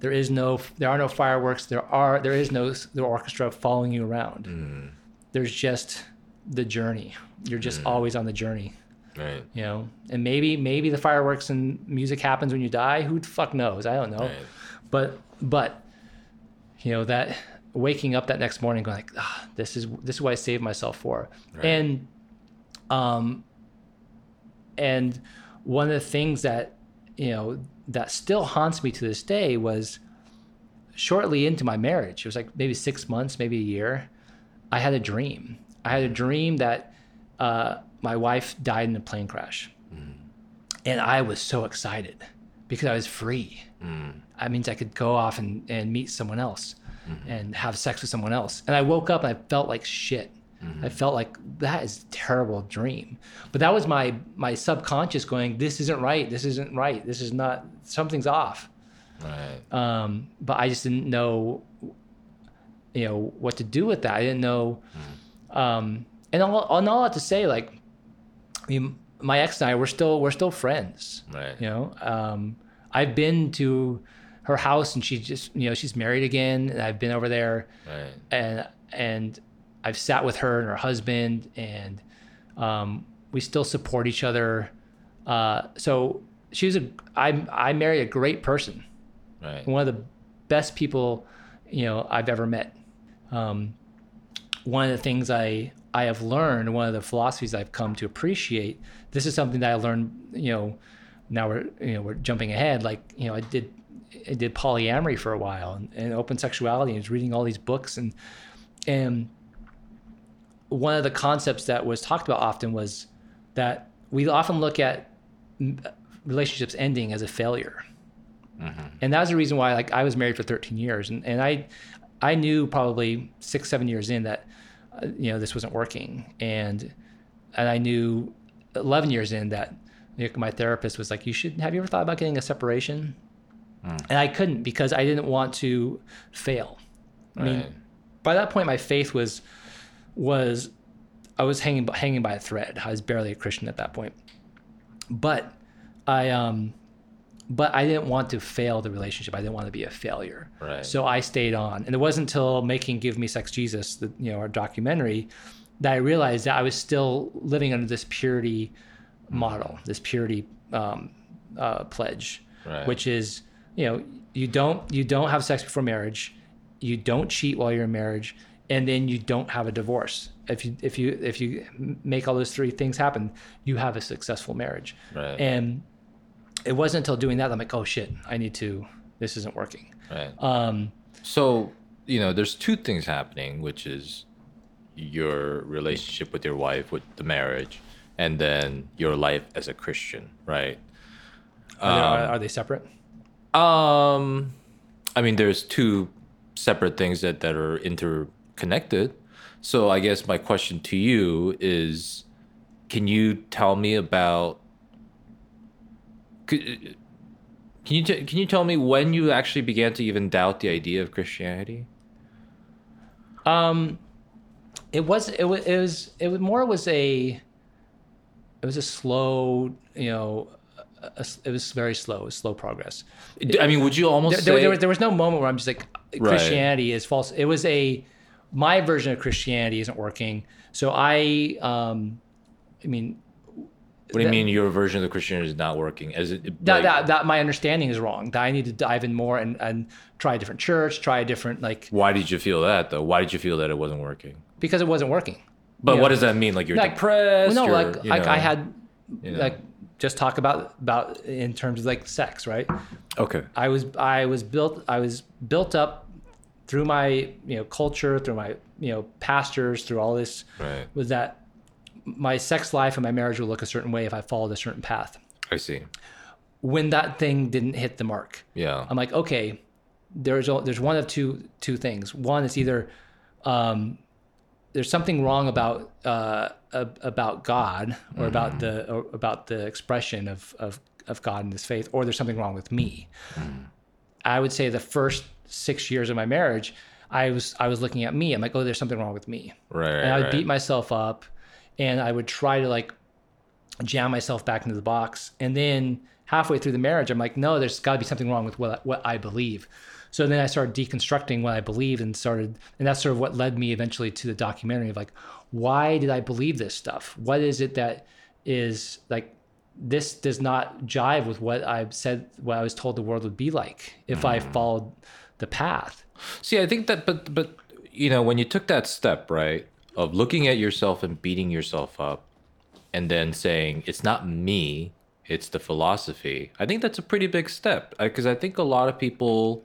There is no, there are no fireworks. There are, there is no the orchestra following you around. Mm-hmm. There's just the journey. You're just mm-hmm. always on the journey. Right. You know, and maybe, maybe the fireworks and music happens when you die. Who the fuck knows? I don't know. Right. But, but, you know, that, waking up that next morning going like, ah, this is this is what I saved myself for. Right. And um and one of the things that, you know, that still haunts me to this day was shortly into my marriage, it was like maybe six months, maybe a year, I had a dream. I had a dream that uh, my wife died in a plane crash. Mm. And I was so excited because I was free. Mm. That means I could go off and, and meet someone else mm-hmm. and have sex with someone else. And I woke up and I felt like shit. Mm-hmm. I felt like that is a terrible dream, but that was my my subconscious going, this isn't right. This isn't right. This is not, something's off. Right. Um, but I just didn't know, you know, what to do with that. I didn't know. Mm-hmm. Um, and all, and all I have to say, like, I mean, my ex and I, we're still, we're still friends, right. You know, um, I've been to her house and she just, you know, she's married again and I've been over there right. and, and, I've sat with her and her husband and um, we still support each other. Uh, so she was a, I, I married a great person. Right. One of the best people, you know, I've ever met. Um, one of the things I, I have learned, one of the philosophies I've come to appreciate, this is something that I learned, you know, now we're, you know, we're jumping ahead. Like, you know, I did, I did polyamory for a while and, and open sexuality and was reading all these books and, and, one of the concepts that was talked about often was that we often look at relationships ending as a failure. Mm-hmm. And that was the reason why, like, I was married for thirteen years and, and I, I knew probably six, seven years in that, uh, you know, this wasn't working. And, and I knew eleven years in that, you know, my therapist was like, you should, have you ever thought about getting a separation? Mm. And I couldn't because I didn't want to fail. Right. I mean, by that point, my faith was, was I was hanging hanging by a thread. I was barely a Christian at that point, but I um, but I didn't want to fail the relationship. I didn't want to be a failure. Right. So I stayed on, and it wasn't until making "Give Me Sex, Jesus," the, you know, our documentary, that I realized that I was still living under this purity model, this purity um, uh, pledge, right. Which is, you know, you don't you don't have sex before marriage, you don't cheat while you're in marriage. And then you don't have a divorce. If you if you if you make all those three things happen, you have a successful marriage. Right. And it wasn't until doing that I'm like, oh shit, I need to. This isn't working. Right. Um, so you know, there's two things happening, which is your relationship with your wife, with the marriage, and then your life as a Christian, right? Are they, um, are, are they separate? Um, I mean, there's two separate things that that are inter. Connected. So I guess my question to you is, can you tell me about can you t- can you tell me when you actually began to even doubt the idea of Christianity? Um it was it was it was it was more was a it was a slow, you know, a, it was very slow, a slow progress. I mean, would you almost there, say there was, there was no moment where I'm just like Christianity right. is false. It was a my version of Christianity isn't working. So I, um, I mean, what do you that, mean your version of the Christianity is not working? As it, it, that, like, that, that my understanding is wrong. That I need to dive in more and, and try a different church, try a different, like, why did you feel that though? Why did you feel that it wasn't working? Because it wasn't working. But you what know? Does that mean? Like you're like, depressed? Well, no, or, like, you know, like I had, you know. Like just talk about, about in terms of like sex, right? Okay. I was, I was built, I was built up, through my, you know, culture, through my, you know, pastors, through all this, right. was that my sex life and my marriage would look a certain way if I followed a certain path. I see. When that thing didn't hit the mark, yeah, I'm like, okay, there's there's one of two two things. One, it's either um, there's something wrong about uh, about God or mm-hmm. about the or about the expression of of of God in this faith, or there's something wrong with me. Mm. I would say the first six years of my marriage, I was I was looking at me. I'm like, oh, there's something wrong with me. Right. And I would right. beat myself up, and I would try to like jam myself back into the box. And then halfway through the marriage, I'm like, no, there's got to be something wrong with what what I believe. So then I started deconstructing what I believed, and started, and that's sort of what led me eventually to the documentary of like, why did I believe this stuff? What is it that is like? This does not jive with what I've said, what I was told the world would be like if mm. I followed the path. See, I think that, but, but you know, when you took that step, right, of looking at yourself and beating yourself up and then saying, it's not me, it's the philosophy, I think that's a pretty big step, because I think a lot of people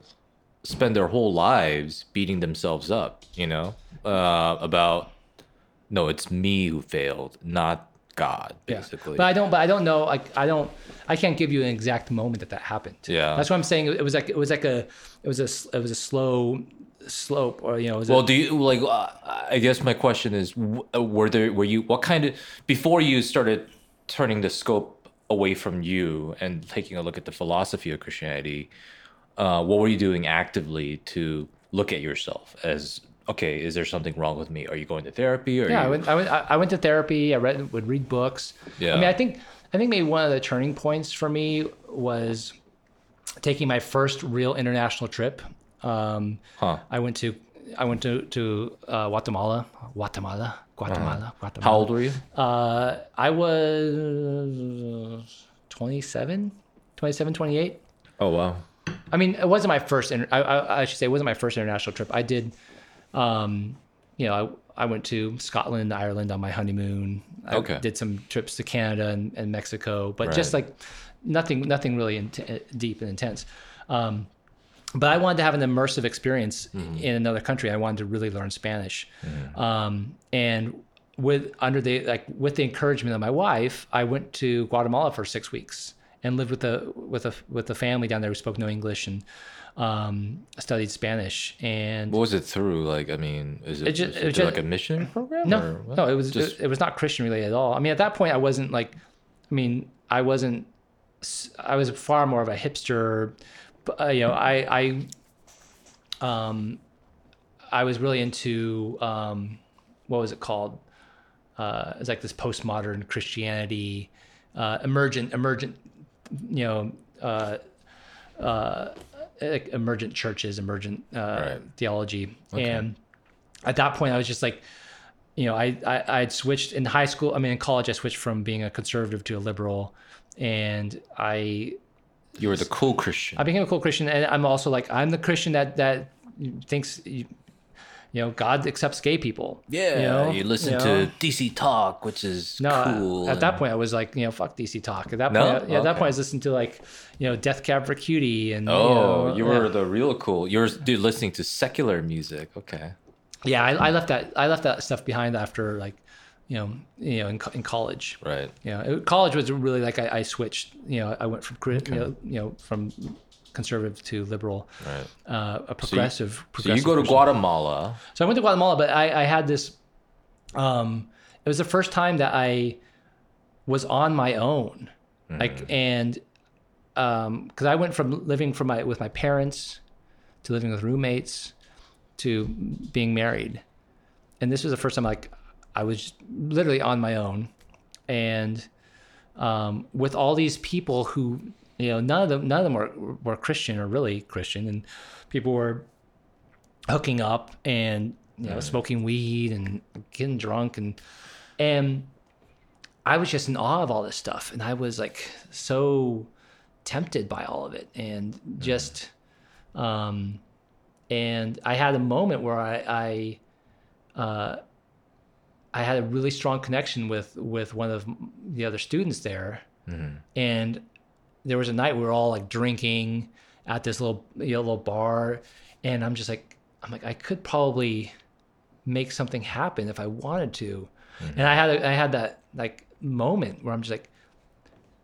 spend their whole lives beating themselves up, you know, uh, about, no, it's me who failed, not God, basically. Yeah. But I don't, but I don't know, like, I don't, I can't give you an exact moment that that happened. Yeah. That's what I'm saying. It was like, it was like a, it was a, it was a slow slope, or, you know. Well, a, do you, like, I guess my question is, were there, were you, what kind of, before you started turning the scope away from you and taking a look at the philosophy of Christianity, uh, what were you doing actively to look at yourself as, okay, is there something wrong with me? Are you going to therapy? Or yeah, you... I, went, I went. I went to therapy. I read would read books. Yeah. I mean, I think I think maybe one of the turning points for me was taking my first real international trip. Um, huh. I went to I went to to uh, Guatemala, Guatemala, Guatemala, uh-huh. Guatemala. How old were you? Uh, I was twenty-seven, twenty-eight. Oh wow! I mean, it wasn't my first. Inter- I, I, I should say it wasn't my first international trip. I did. Um, you know, I, I went to Scotland, Ireland on my honeymoon. I okay. did some trips to Canada and, and Mexico, but right. just like nothing, nothing really in- deep and intense. Um, but I wanted to have an immersive experience mm. in another country. I wanted to really learn Spanish. Mm. Um, and with under the, like with the encouragement of my wife, I went to Guatemala for six weeks and lived with a, with a, with a family down there who spoke no English, and um studied Spanish. And what was it through, like, I mean, is it, it just, it just like a mission program? No, no, it was just, it, it was not Christian related at all. I mean, at that point I wasn't like, I mean, I wasn't, I was far more of a hipster, uh, you know, I, I, um, I was really into, um, what was it called? Uh, it's like this postmodern Christianity, uh, emergent, emergent, you know, uh, uh, like emergent churches, emergent uh, right. theology. Okay. And at that point I was just like, you know, I, I, I had switched in high school. I mean, in college, I switched from being a conservative to a liberal, and I, you were the cool Christian. I became a cool Christian. And I'm also like, I'm the Christian that, that thinks, you know, God accepts gay people. Yeah. You, know? you listen you know? to D C Talk, which is no, cool. At and... that point I was like, you know, fuck D C Talk. At that no? point, I, yeah, okay. at that point I was listening to, like, you know, Death Cab for Cutie. And, oh, you, know, you were yeah. the real cool. You were dude, listening to secular music. Okay. Yeah. I, I left that, I left that stuff behind after, like, you know, you know, in, in college. Right. Yeah. You know, college was really like, I, I switched, you know, I went from, okay. you know, you know, from conservative to liberal, right. uh, a progressive. So you, progressive so you go to Guatemala. So I went to Guatemala, but I, I had this, um, it was the first time that I was on my own. Mm. Like, and, um, cause I went from living from my, with my parents to living with roommates to being married. And this was the first time, like, I was literally on my own, and, um, with all these people who, you know, none of them, none of them were, were Christian or really Christian, and people were hooking up and, you know, mm. smoking weed and getting drunk. And, and I was just in awe of all this stuff. And I was like, so tempted by all of it, and just, mm. um, and I had a moment where I, I, uh, I had a really strong connection with, with one of the other students there. Mm. And there was a night we were all like drinking at this little, you know, little bar. And I'm just like, I'm like, I could probably make something happen if I wanted to. Mm-hmm. And I had, a, I had that like moment where I'm just like,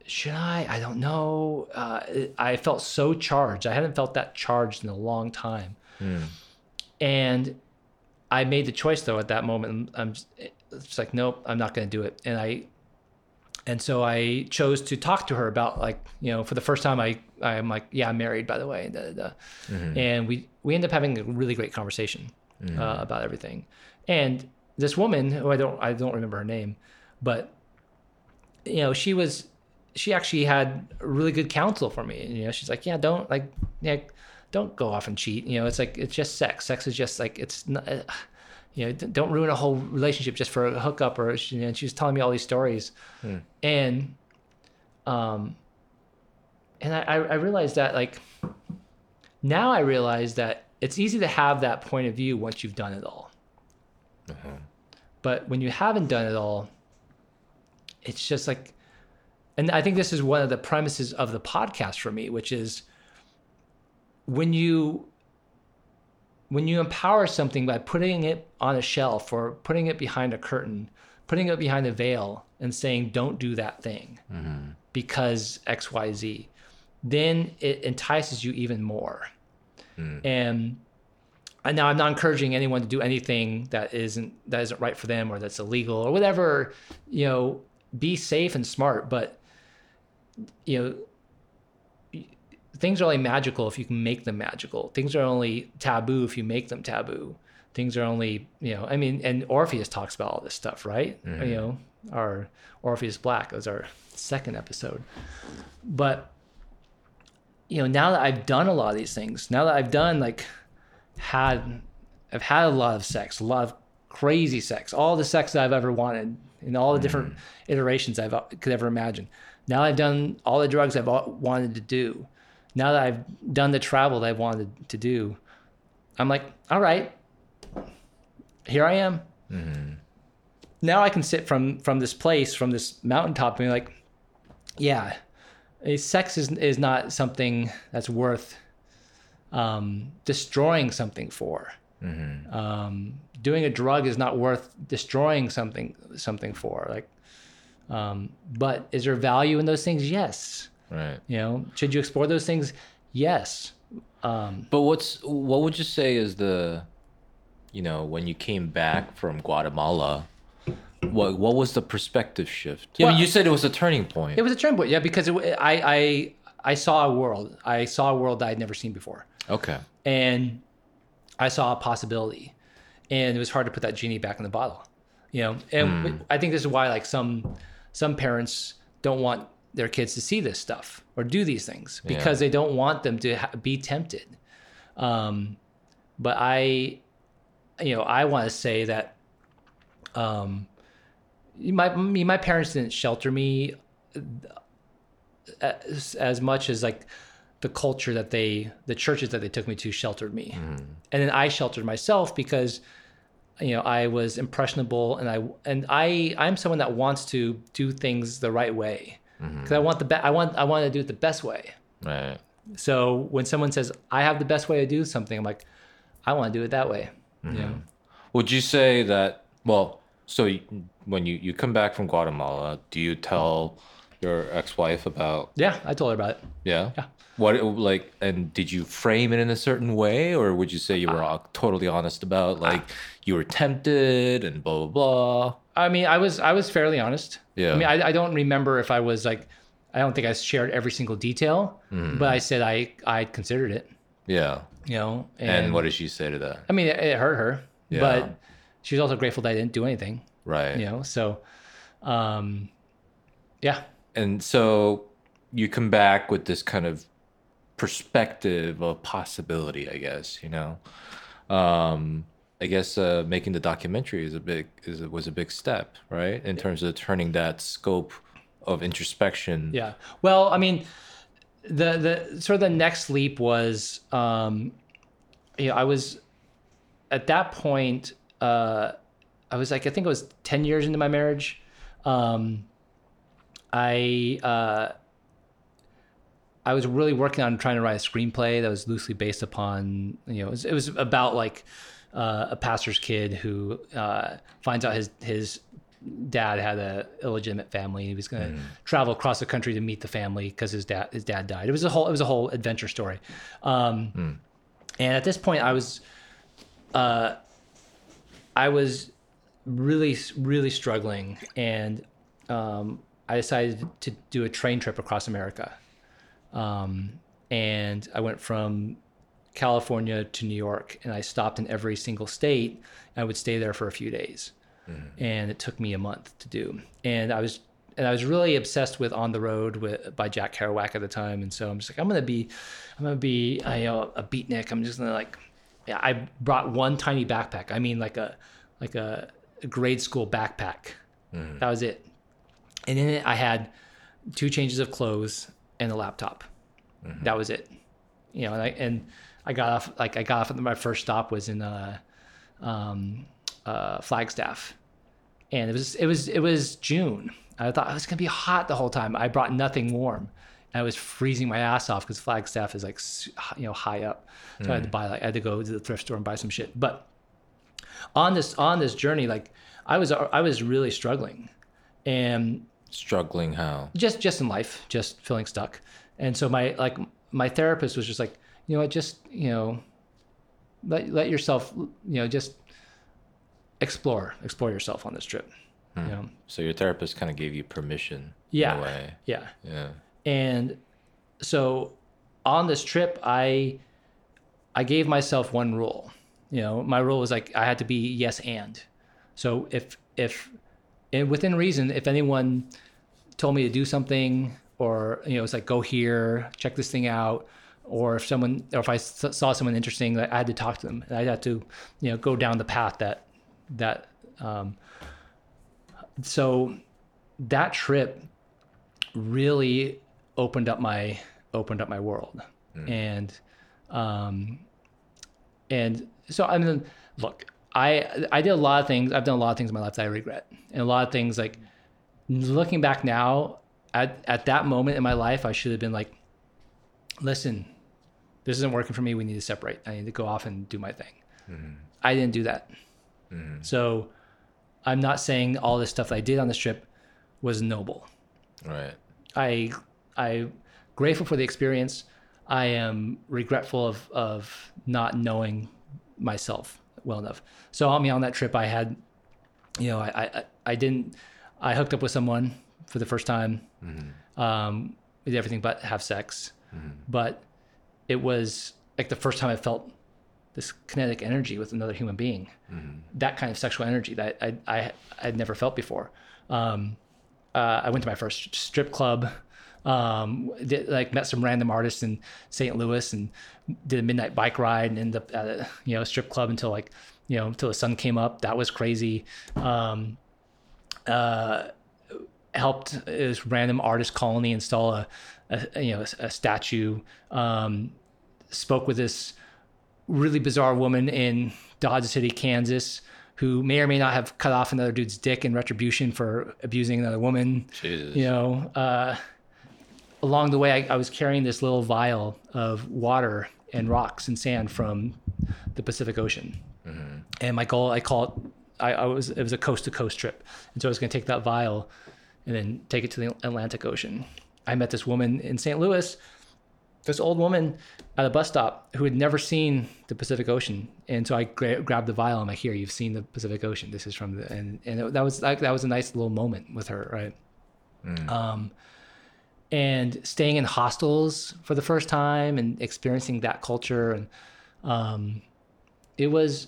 should I, I don't know. Uh, I felt so charged. I hadn't felt that charged in a long time. Mm. And I made the choice though at that moment. I'm just, it's like, nope, I'm not going to do it. And I, And so I chose to talk to her about, like, you know, for the first time I, I'm like, yeah, I'm married, by the way. Da, da, da. Mm-hmm. And we, we ended up having a really great conversation mm-hmm. uh, about everything. And this woman who I don't, I don't remember her name, but, you know, she was, she actually had really good counsel for me. And, you know, she's like, yeah, don't like, yeah, don't go off and cheat. You know, it's like, it's just sex. Sex is just like, it's not, you know, don't ruin a whole relationship just for a hookup. Or, you know, and she was telling me all these stories. Hmm. And, um, and I, I realized that, like, Now I realize that it's easy to have that point of view once you've done it all. Uh-huh. But when you haven't done it all, it's just like, and I think this is one of the premises of the podcast for me, which is when you when you empower something by putting it on a shelf or putting it behind a curtain, putting it behind a veil and saying, don't do that thing mm-hmm. because X, Y, Z, then it entices you even more. Mm. And, and now I'm not encouraging anyone to do anything that isn't, that isn't right for them or that's illegal or whatever, you know, be safe and smart, but you know, things are only magical if you can make them magical. Things are only taboo if you make them taboo. Things are only, you know, I mean, and Orpheus talks about all this stuff, right? Mm-hmm. You know, our Orpheus Black was our second episode. But, you know, now that I've done a lot of these things, now that I've done, like, had, I've had a lot of sex, a lot of crazy sex, all the sex that I've ever wanted in all the mm-hmm. different iterations I could ever imagine. Now I've done all the drugs I've wanted to do. Now that I've done the travel that I've wanted to do, I'm like, all right, here I am. Mm-hmm. Now I can sit from, from this place, from this mountaintop, and be like, yeah, sex is is not something that's worth um, destroying something for. Mm-hmm. Um, doing a drug is not worth destroying something something for. Like, um, but is there value in those things? Yes. Right. You know, should you explore those things? Yes. Um, but what's what would you say is the, you know, when you came back from Guatemala, what what was the perspective shift? Yeah, well, I mean, you said it was a turning point. It was a turning point, yeah, because it, I I I saw a world. I saw a world that I'd never seen before. Okay. And I saw a possibility, and it was hard to put that genie back in the bottle, you know. And mm. I think this is why like some some parents don't want their kids to see this stuff or do these things because yeah. they don't want them to ha- be tempted. Um, but I, you know, I want to say that, um, my, me, my parents didn't shelter me as, as much as like the culture that they, the churches that they took me to sheltered me. Mm. And then I sheltered myself because, you know, I was impressionable and I, and I, I'm someone that wants to do things the right way. Because I want the be- I want I want to do it the best way. Right. So when someone says I have the best way to do something, I'm like, I want to do it that way. Mm-hmm. Yeah. Would you say that? Well, so you, when you, you come back from Guatemala, do you tell your ex-wife about? Yeah, I told her about it. Yeah. Yeah. What like and did you frame it in a certain way, or would you say you were I, totally honest about like I, you were tempted and blah blah blah? I mean, I was I was fairly honest. Yeah. I mean, I, I don't remember if I was like, I don't think I shared every single detail, mm. but I said I I considered it. Yeah. You know. And, and what did she say to that? I mean, it, it hurt her, yeah. but she was also grateful that I didn't do anything. Right. You know. So, um, yeah. And so you come back with this kind of perspective of possibility, I guess. You know. Um, I guess uh, making the documentary is a big is was a big step, right? In terms of turning that scope of introspection. Yeah. Well, I mean, the the sort of the next leap was, um, you know, I was at that point, uh, I was like, I think it was ten years into my marriage. Um, I uh, I was really working on trying to write a screenplay that was loosely based upon, you know, it was, it was about like. Uh, a pastor's kid who uh, finds out his his dad had a illegitimate family. He was going to mm. travel across the country to meet the family because his dad his dad died. It was a whole it was a whole adventure story. Um, mm. And at this point, I was uh, I was really really struggling, and um, I decided to do a train trip across America. Um, and I went from California to New York, and I stopped in every single state. I would stay there for a few days, mm. and it took me a month to do. And I was, and I was really obsessed with On the Road with by Jack Kerouac at the time. And so I'm just like, I'm gonna be, I'm gonna be, I, you know, a beatnik. I'm just gonna like, yeah, I brought one tiny backpack. I mean, like a, like a grade school backpack. Mm. That was it. And in it, I had two changes of clothes and a laptop. Mm-hmm. That was it. you know, and I, and I got off, like I got off at my first stop was in uh, um, uh, Flagstaff, and it was it was it was June. I thought, oh, it's gonna be hot the whole time. I brought nothing warm. I was freezing my ass off because Flagstaff is like, you know, high up. So mm. I had to buy, like, I had to go to the thrift store and buy some shit. But on this on this journey, like I was I was really struggling, and struggling how? Just just in life, just feeling stuck. And so my like my therapist was just like, you know what, just you know, let let yourself, you know, just explore explore yourself on this trip. Mm. You know? So your therapist kind of gave you permission. Yeah. In a way. Yeah. Yeah. And so on this trip, I I gave myself one rule. You know, my rule was like I had to be yes and. So if if and within reason, if anyone told me to do something, or you know, it's like go here, check this thing out, or if someone or if I saw someone interesting, like, I had to talk to them. I had to, you know, go down the path that that. Um, so that trip really opened up my opened up my world. Mm. And um and so I mean, look, I I did a lot of things. I've done a lot of things in my life that I regret. And a lot of things, like looking back now, at at that moment in my life, I should have been like, listen, this isn't working for me. We need to separate. I need to go off and do my thing. Mm. I didn't do that. Mm. So I'm not saying all this stuff that I did on this trip was noble. Right. I I'm grateful for the experience. I am regretful of, of not knowing myself well enough. So on me on that trip, I had, you know, I I, I didn't I hooked up with someone for the first time. Mm-hmm. Um, we did everything but have sex. Mm-hmm. But it was like the first time I felt this kinetic energy with another human being. Mm-hmm. That kind of sexual energy that I I I'd never felt before. Um, Uh, I went to my first strip club, um, did, like met some random artists in Saint Louis and did a midnight bike ride and ended up at a, you know, strip club until like, you know, until the sun came up. That was crazy. Um, uh, helped this random artist colony install a, a you know, a, a statue. Um, spoke with this really bizarre woman in Dodge City, Kansas, who may or may not have cut off another dude's dick in retribution for abusing another woman. Jesus. You know, uh, along the way, I, I was carrying this little vial of water and rocks and sand from the Pacific Ocean. Mm-hmm. And my goal, I call it, I, I was, it was a coast to coast trip. And so I was going to take that vial and then take it to the Atlantic Ocean. I met this woman in Saint Louis, this old woman at a bus stop who had never seen the Pacific Ocean. And so I gra- grabbed the vial and I'm like, here, you've seen the Pacific Ocean. This is from the, and, and it, that was like, that was a nice little moment with her. Right. Mm. Um, and staying in hostels for the first time and experiencing that culture. And, um, it was,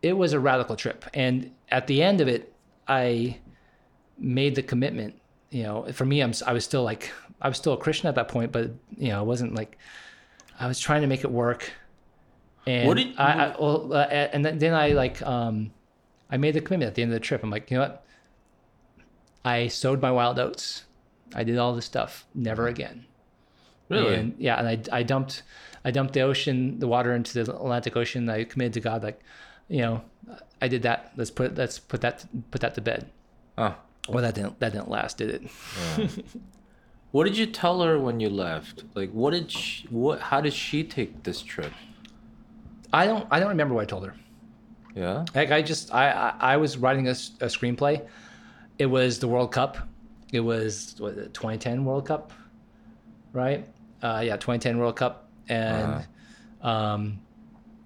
it was a radical trip. And at the end of it, I made the commitment, you know, for me, I'm, I was still like, I was still a Christian at that point, but you know, I wasn't like, I was trying to make it work. And what did you... I, I well, uh, and then I like, um, I made the commitment at the end of the trip. I'm like, you know what? I sowed my wild oats. I did all this stuff. Never again. Really? And, yeah. And I, I dumped, I dumped the ocean, the water into the Atlantic Ocean. I committed to God, like, you know, I did that. Let's put, let's put that, put that to bed. Oh, well, that didn't, that didn't last, did it? Yeah. What did you tell her when you left? Like, what did she, what? How did she take this trip? I don't. I don't remember what I told her. Yeah. Like I just. I. I, I was writing a, a screenplay. It was the World Cup. It was what, the twenty ten World Cup, right? Uh, yeah, twenty ten World Cup, and uh-huh. um,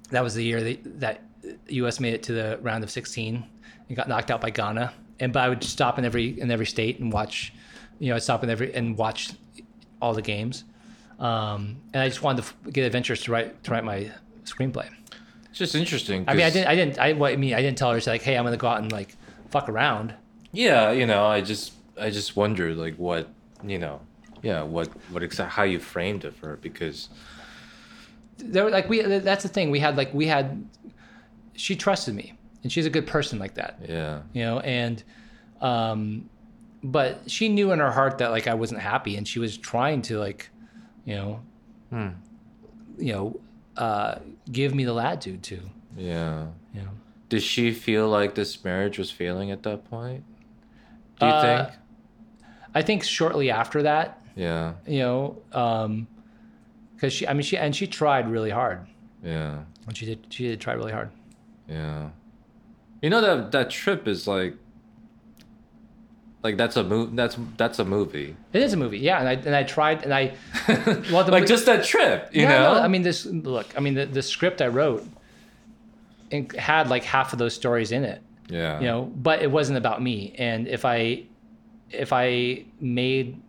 that was the year that, that U S made it to the round of sixteen and got knocked out by Ghana. And but I would stop in every in every state and watch. You know, I'd stop in every and watch all the games, um, and I just wanted to f- get adventures to write to write my screenplay. It's just interesting. I mean, I didn't, I didn't, I, what, I mean, I didn't tell her like, hey, I'm gonna go out and like fuck around. Yeah, you know, I just, I just wondered like what, you know, yeah, what, what exactly how you framed it for her because there were like we that's the thing we had like we had she trusted me and she's a good person like that. Yeah, you know, and. Um, But she knew in her heart that like I wasn't happy, and she was trying to like, you know, hmm. you know, uh, give me the latitude to. Yeah. Yeah. Did she feel like this marriage was failing at that point? Do you uh, think? I think shortly after that. Yeah. You know, um, because she, I mean, she, and she tried really hard. Yeah. And she did, she did try really hard. Yeah. You know, that that trip is like, like that's a movie. That's that's a movie. It is a movie, yeah. And I and I tried and I, well, the, like just that trip, you yeah, know. No, I mean, this look. I mean, the, the script I wrote, and had like half of those stories in it. Yeah. You know, but it wasn't about me. And if I, if I made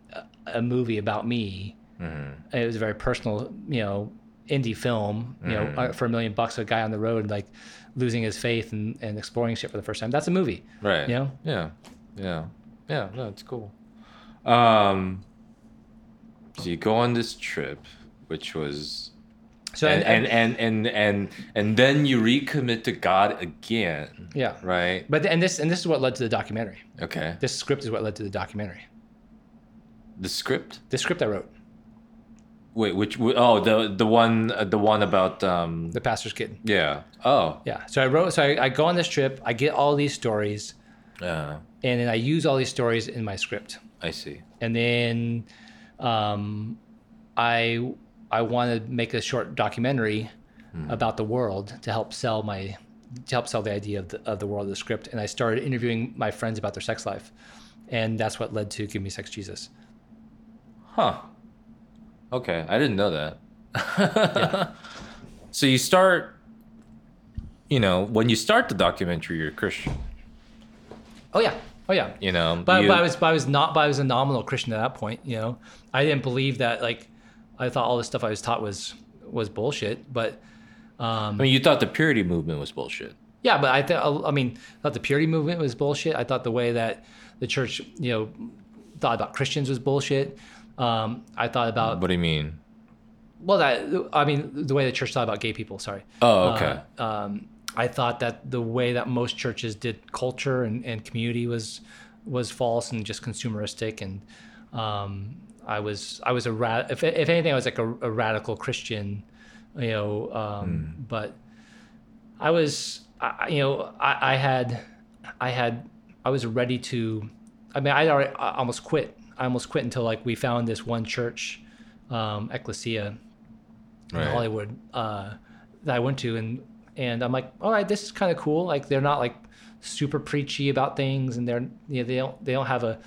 a movie about me, mm-hmm. it was a very personal, you know, indie film. You mm-hmm. know, for a million bucks, a guy on the road like losing his faith and, and exploring shit for the first time. That's a movie, right? You know. Yeah. Yeah. Yeah, no, it's cool. Um, so you go on this trip, which was, so and and and, and and and and then you recommit to God again. Yeah. Right. But and this and this is what led to the documentary. Okay. This script is what led to the documentary. The script? The script I wrote. Wait, which oh the the one the one about um, the pastor's kid. Yeah. Oh. Yeah. So I wrote. So I, I go on this trip. I get all these stories. Yeah. And then I use all these stories in my script. I see. And then um, I I want to make a short documentary mm. about the world to help sell my to help sell the idea of the, of the world of the script. And I started interviewing my friends about their sex life, and that's what led to Give Me Sex, Jesus. Huh. Okay, I didn't know that. Yeah. So you start, you know, when you start the documentary, you're a Christian. Oh yeah, oh yeah. You know, but, you... but I was, but I was not, but I was a nominal Christian at that point. You know, I didn't believe that. Like, I thought all the stuff I was taught was was bullshit. But um, I mean, you thought the purity movement was bullshit. Yeah, but I thought, I mean, I thought the purity movement was bullshit. I thought the way that the church, you know, thought about Christians was bullshit. Um, I thought about. What do you mean? Well, that I mean, the way the church thought about gay people. Sorry. Oh, okay. Uh, um, I thought that the way that most churches did culture and, and community was was false and just consumeristic. And um, I was I was a rad. If, if anything, I was like a, a radical Christian, you know. Um, mm. But I was, I, you know, I, I had, I had, I was ready to. I mean, I'd already, I almost quit. I almost quit until like we found this one church, um, Ecclesia, right. in Hollywood uh, that I went to and. And I'm like, all right, this is kind of cool. Like they're not like super preachy about things, and they're you know they don't they don't have a.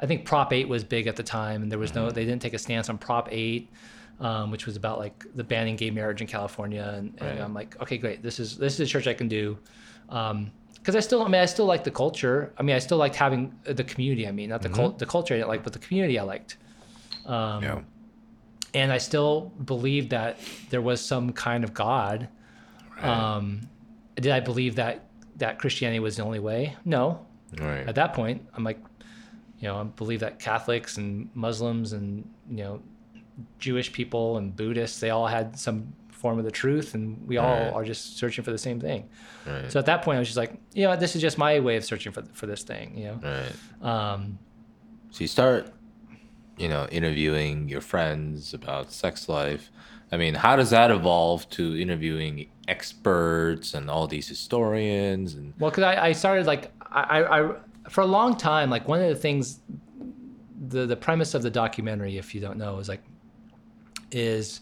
I think Prop eight was big at the time, and there was no they didn't take a stance on Prop eight, um, which was about like the banning gay marriage in California. And, and right. I'm like, okay, great. This is this is a church I can do, because um, I still I mean I still liked the culture. I mean I still liked having the community. I mean not the mm-hmm. cult the culture I didn't like, but the community I liked. Um, yeah. And I still believed that there was some kind of God. Right. Um, did I believe that, that Christianity was the only way? No. Right. At that point, I'm like, you know, I believe that Catholics and Muslims and, you know, Jewish people and Buddhists, they all had some form of the truth, and we all right. are just searching for the same thing. Right. So at that point, I was just like, you know, this is just my way of searching for for this thing, you know? Right. Um, so you start, you know, interviewing your friends about sex life. I mean, how does that evolve to interviewing experts and all these historians? And well, because I, I started like I, I for a long time, like one of the things, the the premise of the documentary, if you don't know, is like is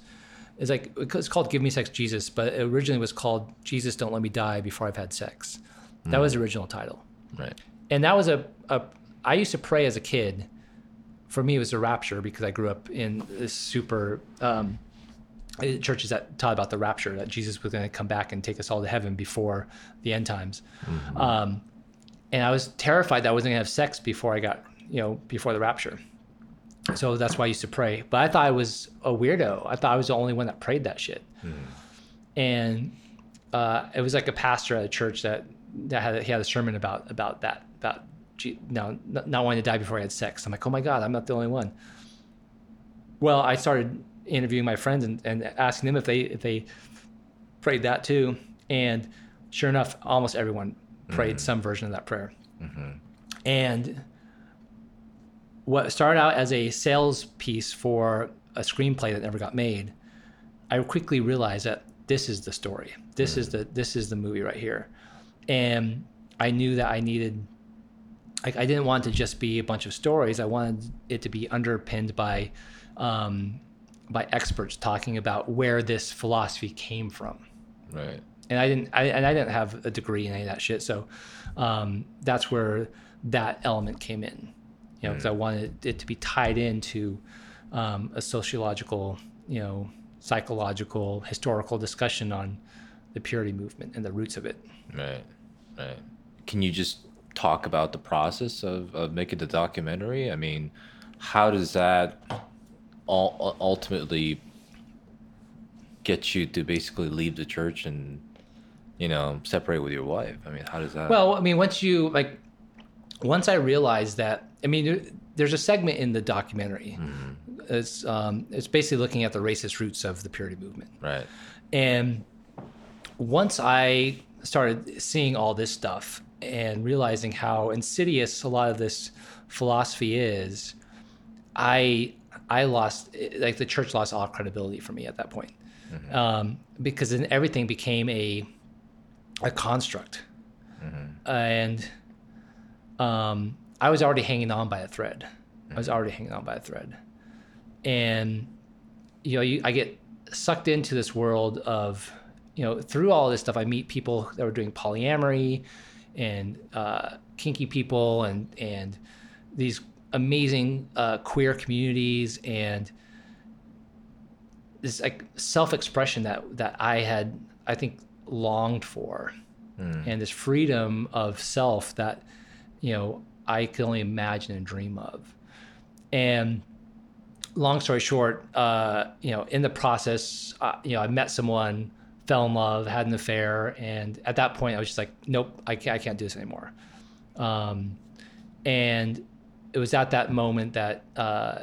is like it's called "Give Me Sex, Jesus," but it originally was called "Jesus, Don't Let Me Die Before I've Had Sex." That mm. was the original title, right? And that was a, a I used to pray as a kid. For me, it was a rapture because I grew up in this super. Um, churches that taught about the rapture, that Jesus was going to come back and take us all to heaven before the end times. Mm-hmm. Um, and I was terrified that I wasn't going to have sex before I got, you know, before the rapture. So that's why I used to pray. But I thought I was a weirdo. I thought I was the only one that prayed that shit. Mm. And uh, it was like a pastor at a church that, that had, he had a sermon about, about that, about no, not wanting to die before I had sex. I'm like, oh my God, I'm not the only one. Well, I started interviewing my friends and, and asking them if they if they prayed that too, and sure enough, almost everyone prayed mm-hmm. some version of that prayer. Mm-hmm. And what started out as a sales piece for a screenplay that never got made I quickly realized that this is the story. This mm-hmm. is the this is the movie right here. And I knew that I needed, like, I didn't want it to just be a bunch of stories. I wanted it to be underpinned by um, by experts talking about where this philosophy came from. Right. And I didn't I, and I didn't have a degree in any of that shit. So um, that's where that element came in. You know, because mm. I wanted it to be tied into um, a sociological, you know, psychological, historical discussion on the purity movement and the roots of it. Right, right. Can you just talk about the process of, of making the documentary? I mean, how does that all ultimately get you to basically leave the church and, you know, separate with your wife? I mean, how does that? Well, I mean, once you like, once I realized that, I mean, there's a segment in the documentary. Mm-hmm. It's um, it's basically looking at the racist roots of the purity movement. Right. And once I started seeing all this stuff and realizing how insidious a lot of this philosophy is, I I lost, like the church lost all credibility for me at that point. Mm-hmm. Um, because then everything became a a construct. Mm-hmm. And um, I was already hanging on by a thread. Mm-hmm. I was already hanging on by a thread. And, you know, you, I get sucked into this world of, you know, through all this stuff, I meet people that were doing polyamory and uh, kinky people and and these amazing uh, queer communities and this like self-expression that, that I had, I think, longed for. Mm. And this freedom of self that, you know, I could only imagine and dream of. And long story short, uh, you know, in the process, uh, you know, I met someone, fell in love, had an affair, and at that point, I was just like, nope, I can't, I can't do this anymore. Um, and it was at that moment that, uh,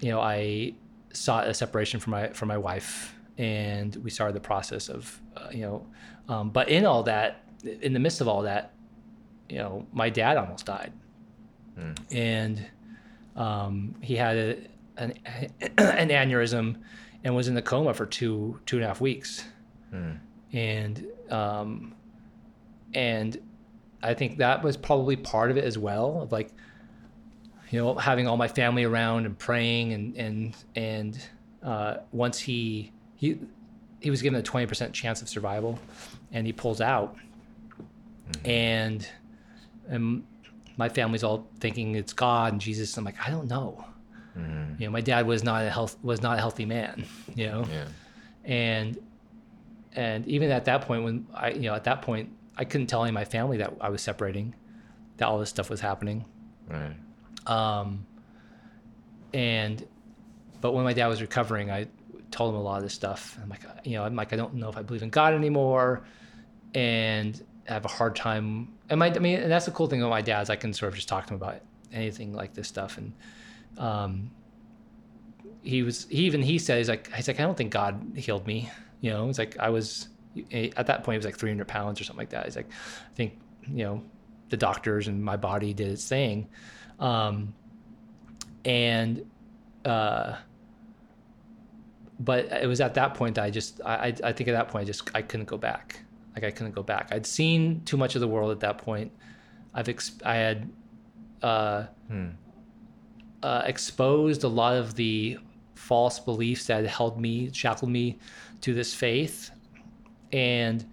you know, I sought a separation from my from my wife, and we started the process of, uh, you know, um, but in all that, in the midst of all that, you know, my dad almost died, mm. and um, he had a An, an aneurysm and was in the coma for two two and a half weeks mm. and um and I think that was probably part of it as well, of like, you know, having all my family around and praying and and and uh once he he he was given a twenty percent chance of survival and he pulls out mm. and and my family's all thinking it's God and Jesus. I'm like, I don't know. Mm-hmm. You know, my dad was not a health was not a healthy man, you know, yeah. and and even at that point, when I, you know, at that point, I couldn't tell any of my family that I was separating, that all this stuff was happening, right? Um, and but when my dad was recovering, I told him a lot of this stuff. I'm like, you know, I'm like, I don't know if I believe in God anymore, and I have a hard time. And my, I mean, and that's the cool thing about my dad's, I can sort of just talk to him about anything like this stuff and. Um, he was, he even, he said, he's like, he's like, I don't think God healed me. You know, it's like, I was at that point, it was like three hundred pounds or something like that. He's like, I think, you know, the doctors and my body did its thing. Um, and, uh, but it was at that point that I just, I, I think at that point, I just, I couldn't go back. Like I couldn't go back. I'd seen too much of the world at that point. I've, exp- I had, uh, hmm. Uh, exposed a lot of the false beliefs that held me, shackled me to this faith, and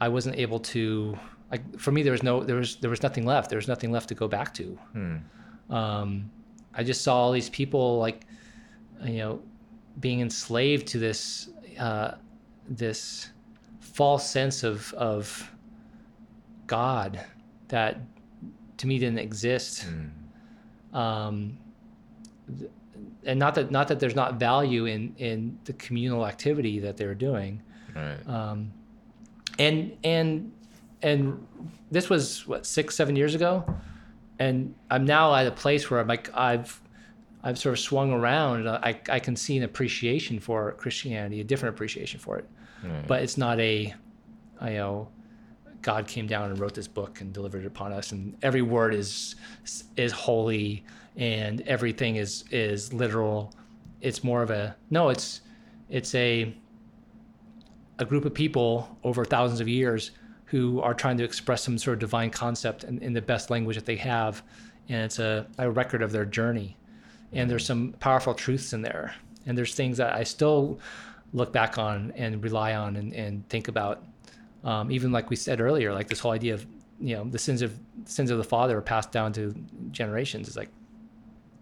I wasn't able to. Like for me, there was no, there was, there was nothing left. There was nothing left to go back to. Hmm. Um, I just saw all these people, like, you know, being enslaved to this, uh, this false sense of of God that to me didn't exist. Hmm. Um, and not that not that there's not value in, in the communal activity that they're doing, right. um, and and and this was what six seven years ago, and I'm now at a place where I'm like I've I've sort of swung around. I I can see an appreciation for Christianity, a different appreciation for it, right. But it's not a, you know, God came down and wrote this book and delivered it upon us, and every word is is holy. And everything is, is literal. It's more of a, no, it's, It's a a group of people over thousands of years who are trying to express some sort of divine concept in, in the best language that they have. And it's a, a record of their journey. And there's some powerful truths in there. And there's things that I still look back on and rely on and, and think about. Um, even like we said earlier, like this whole idea of, you know, the sins of sins of the father are passed down to generations. It's like,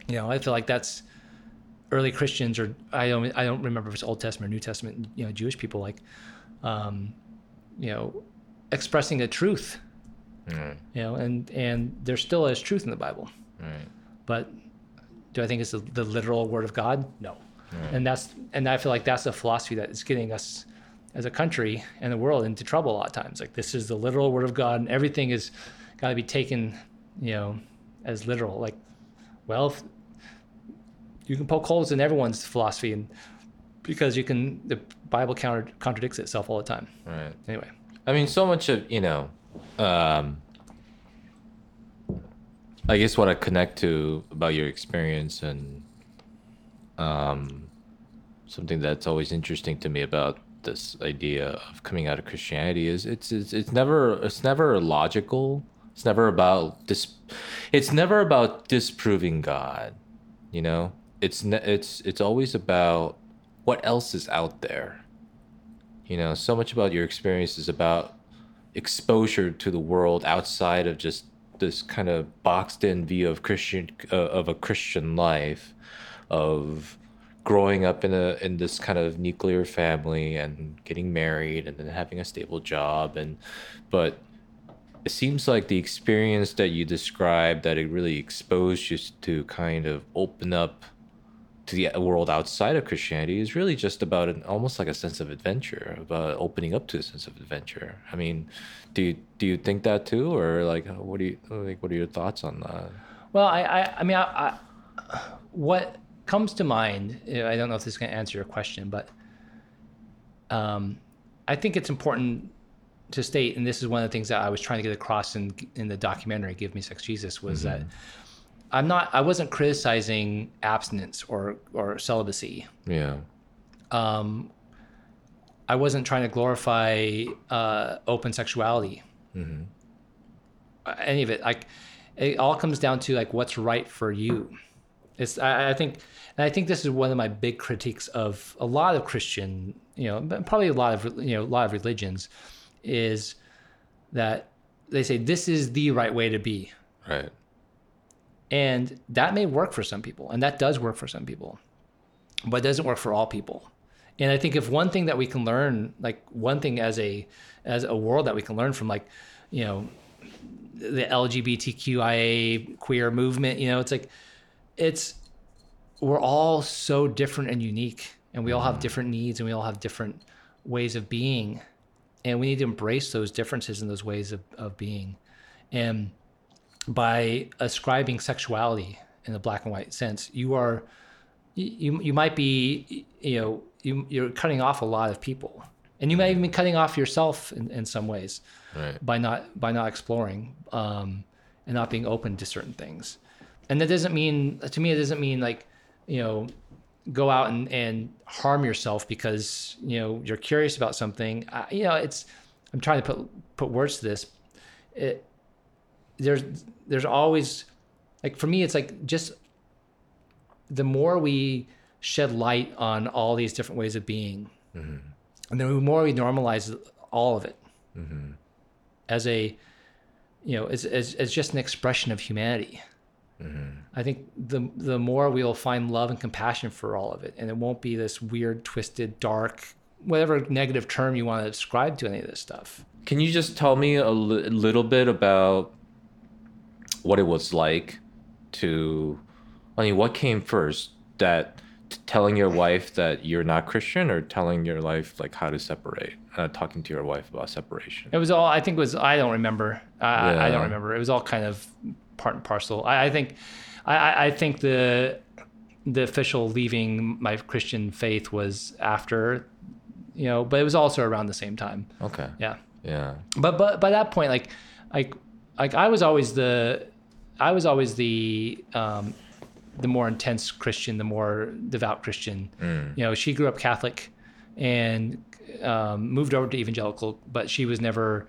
you know, I feel like that's early Christians, or I don't I don't remember if it's Old Testament or New Testament, you know, Jewish people, like, um, you know, expressing a truth, mm. you know, and, and there still is truth in the Bible. Right. But do I think it's the, the literal word of God? No. Right. And that's, and I feel like that's a philosophy that is getting us as a country and the world into trouble a lot of times. Like, this is the literal word of God, and everything is got to be taken, you know, as literal. Like, well, if, you can poke holes in everyone's philosophy, and because you can, the Bible counter contradicts itself all the time. Right. Anyway. I mean, so much of, you know, um, I guess what I connect to about your experience, and um, something that's always interesting to me about this idea of coming out of Christianity is it's it's, it's never it's never logical. It's never about dis. It's never about disproving God. You know, it's ne- it's it's always about what else is out there. You know, so much about your experience is about exposure to the world outside of just this kind of boxed-in view of Christian uh, of a Christian life, of growing up in a in this kind of nuclear family and getting married and then having a stable job. And but it seems like the experience that you described, that it really exposed you to kind of open up to the world outside of Christianity, is really just about an almost like a sense of adventure, about opening up to a sense of adventure. I mean, do you, do you think that too, or like what do you like? What are your thoughts on that? Well, I I, I mean, I, I, what comes to mind, I don't know if this is going to answer your question, but um, I think it's important to state, and this is one of the things that I was trying to get across in in the documentary "Give Me Sex, Jesus," was mm-hmm. that. I'm not, I wasn't criticizing abstinence or, or celibacy. Yeah. Um, I wasn't trying to glorify uh, open sexuality. Mm-hmm. Any of it. Like, it all comes down to like what's right for you. It's, I, I think, and I think this is one of my big critiques of a lot of Christian, you know, probably a lot of, you know, a lot of religions, is that they say this is the right way to be. Right. And that may work for some people, and that does work for some people, but it doesn't work for all people. And I think if one thing that we can learn, like one thing as a as a world that we can learn from, like, you know, the L G B T Q I A queer movement, you know, it's like, it's, we're all so different and unique, and we all have different needs, and we all have different ways of being. And we need to embrace those differences and those ways of, of being. And by ascribing sexuality in a black and white sense, you are, you you might be, you know, you, you're cutting off a lot of people, and you might even be cutting off yourself in, in some ways, right. by not by not exploring um, and not being open to certain things. And that doesn't mean, to me, it doesn't mean like, you know, go out and, and harm yourself because, you know, you're curious about something. I, you know, it's, I'm trying to put put words to this. It, There's, there's always, like for me, it's like just the more we shed light on all these different ways of being, mm-hmm. and the more we normalize all of it, mm-hmm. as a, you know, as as as just an expression of humanity. Mm-hmm. I think the the more we'll find love and compassion for all of it, and it won't be this weird, twisted, dark, whatever negative term you want to ascribe to any of this stuff. Can you just tell me a l- little bit about what it was like to, I mean, what came first, that t- telling your wife that you're not Christian, or telling your wife like how to separate, uh, talking to your wife about separation? It was all, I think it was, I don't remember. I, yeah. I don't remember. It was all kind of part and parcel. I, I think, I, I think the, the official leaving my Christian faith was after, you know, but it was also around the same time. Okay. Yeah. Yeah. But, but by that point, like, like, like I was always the, I was always the um, the more intense Christian, the more devout Christian. Mm. You know, she grew up Catholic, and um, moved over to evangelical, but she was never,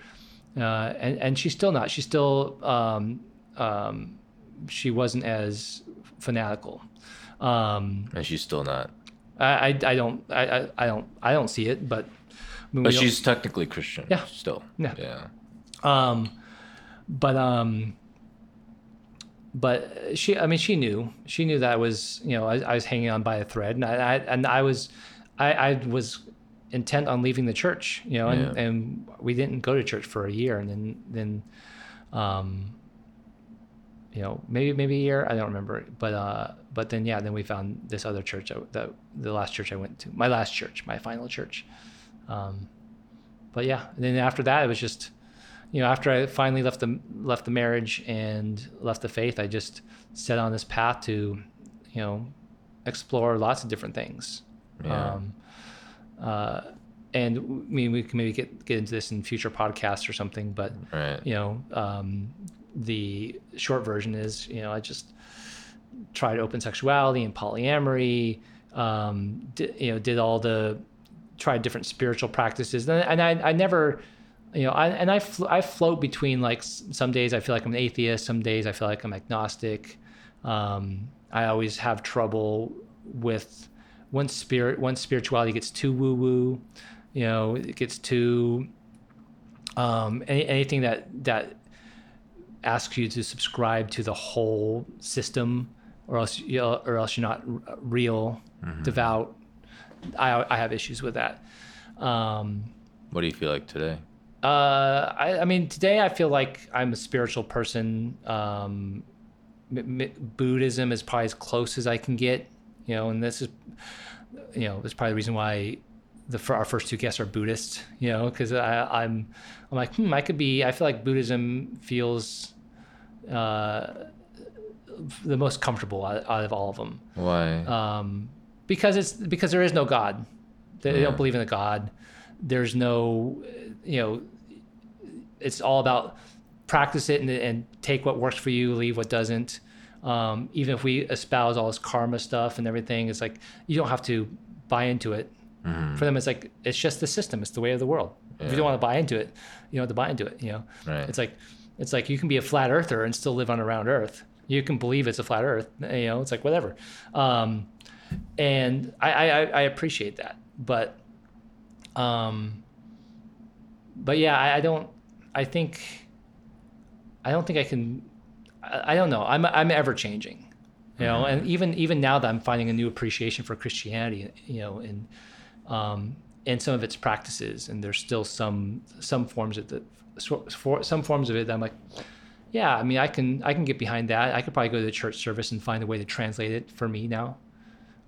uh, and, and she's still not, she's still, um, um, she wasn't as fanatical. Um, and she's still not. I, I, I don't, I, I don't, I don't see it, but. But she's technically Christian. Yeah. Still. Yeah. Yeah. Um, but, um, but she, I mean, she knew, she knew that I was, you know, I, I was hanging on by a thread, and I, I and I was, I, I was intent on leaving the church, you know, and, yeah. and we didn't go to church for a year. And then, then, um, you know, maybe, maybe a year, I don't remember, but, uh, but then, yeah, then we found this other church that, that the last church I went to, my last church, my final church. Um, but yeah, and then after that, it was just, you know, after I finally left the, left the marriage and left the faith, I just set on this path to, you know, explore lots of different things. Yeah. Um, uh, and I mean, we can maybe get, get into this in future podcasts or something, but right. you know, um, the short version is, you know, I just tried open sexuality and polyamory, um, di- you know, did all the, tried different spiritual practices. And, and I, I never, you know, I, and I, fl- I float between, like, some days I feel like I'm an atheist. Some days I feel like I'm agnostic. Um, I always have trouble with once spirit, once spirituality gets too woo woo, you know, it gets too, um, any, anything that, that, asks you to subscribe to the whole system, or else, you know, or else you're not real, mm-hmm. devout. I I have issues with that. Um, what do you feel like today? Uh, I, I mean, today I feel like I'm a spiritual person. Um, m- m- Buddhism is probably as close as I can get, you know, and this is, you know, this is probably the reason why the, for our first two guests are Buddhists, you know, because I'm, I'm like, hmm, I could be, I feel like Buddhism feels uh, the most comfortable out, out of all of them. Why? Um, because it's, because there is no God. They, yeah. they don't believe in a God. There's no, you know, it's all about practice it and, and take what works for you, leave what doesn't. Um, even if we espouse all this karma stuff and everything, it's like, you don't have to buy into it. Mm-hmm. For them, it's like, it's just the system. It's the way of the world. Yeah. If you don't want to buy into it, you don't have to buy into it. You know, right. it's like, it's like you can be a flat earther and still live on a round earth. You can believe it's a flat earth. You know, it's like whatever. Um, and I, I, I appreciate that, but, um, but yeah, I, I don't. I think, I don't think I can. I, I don't know. I'm I'm ever changing. You know, mm-hmm. and even even now that I'm finding a new appreciation for Christianity. You know, and um and some of its practices, and there's still some some forms of the for some forms of it that I'm like, yeah, I mean, I can I can get behind that. I could probably go to the church service and find a way to translate it for me now.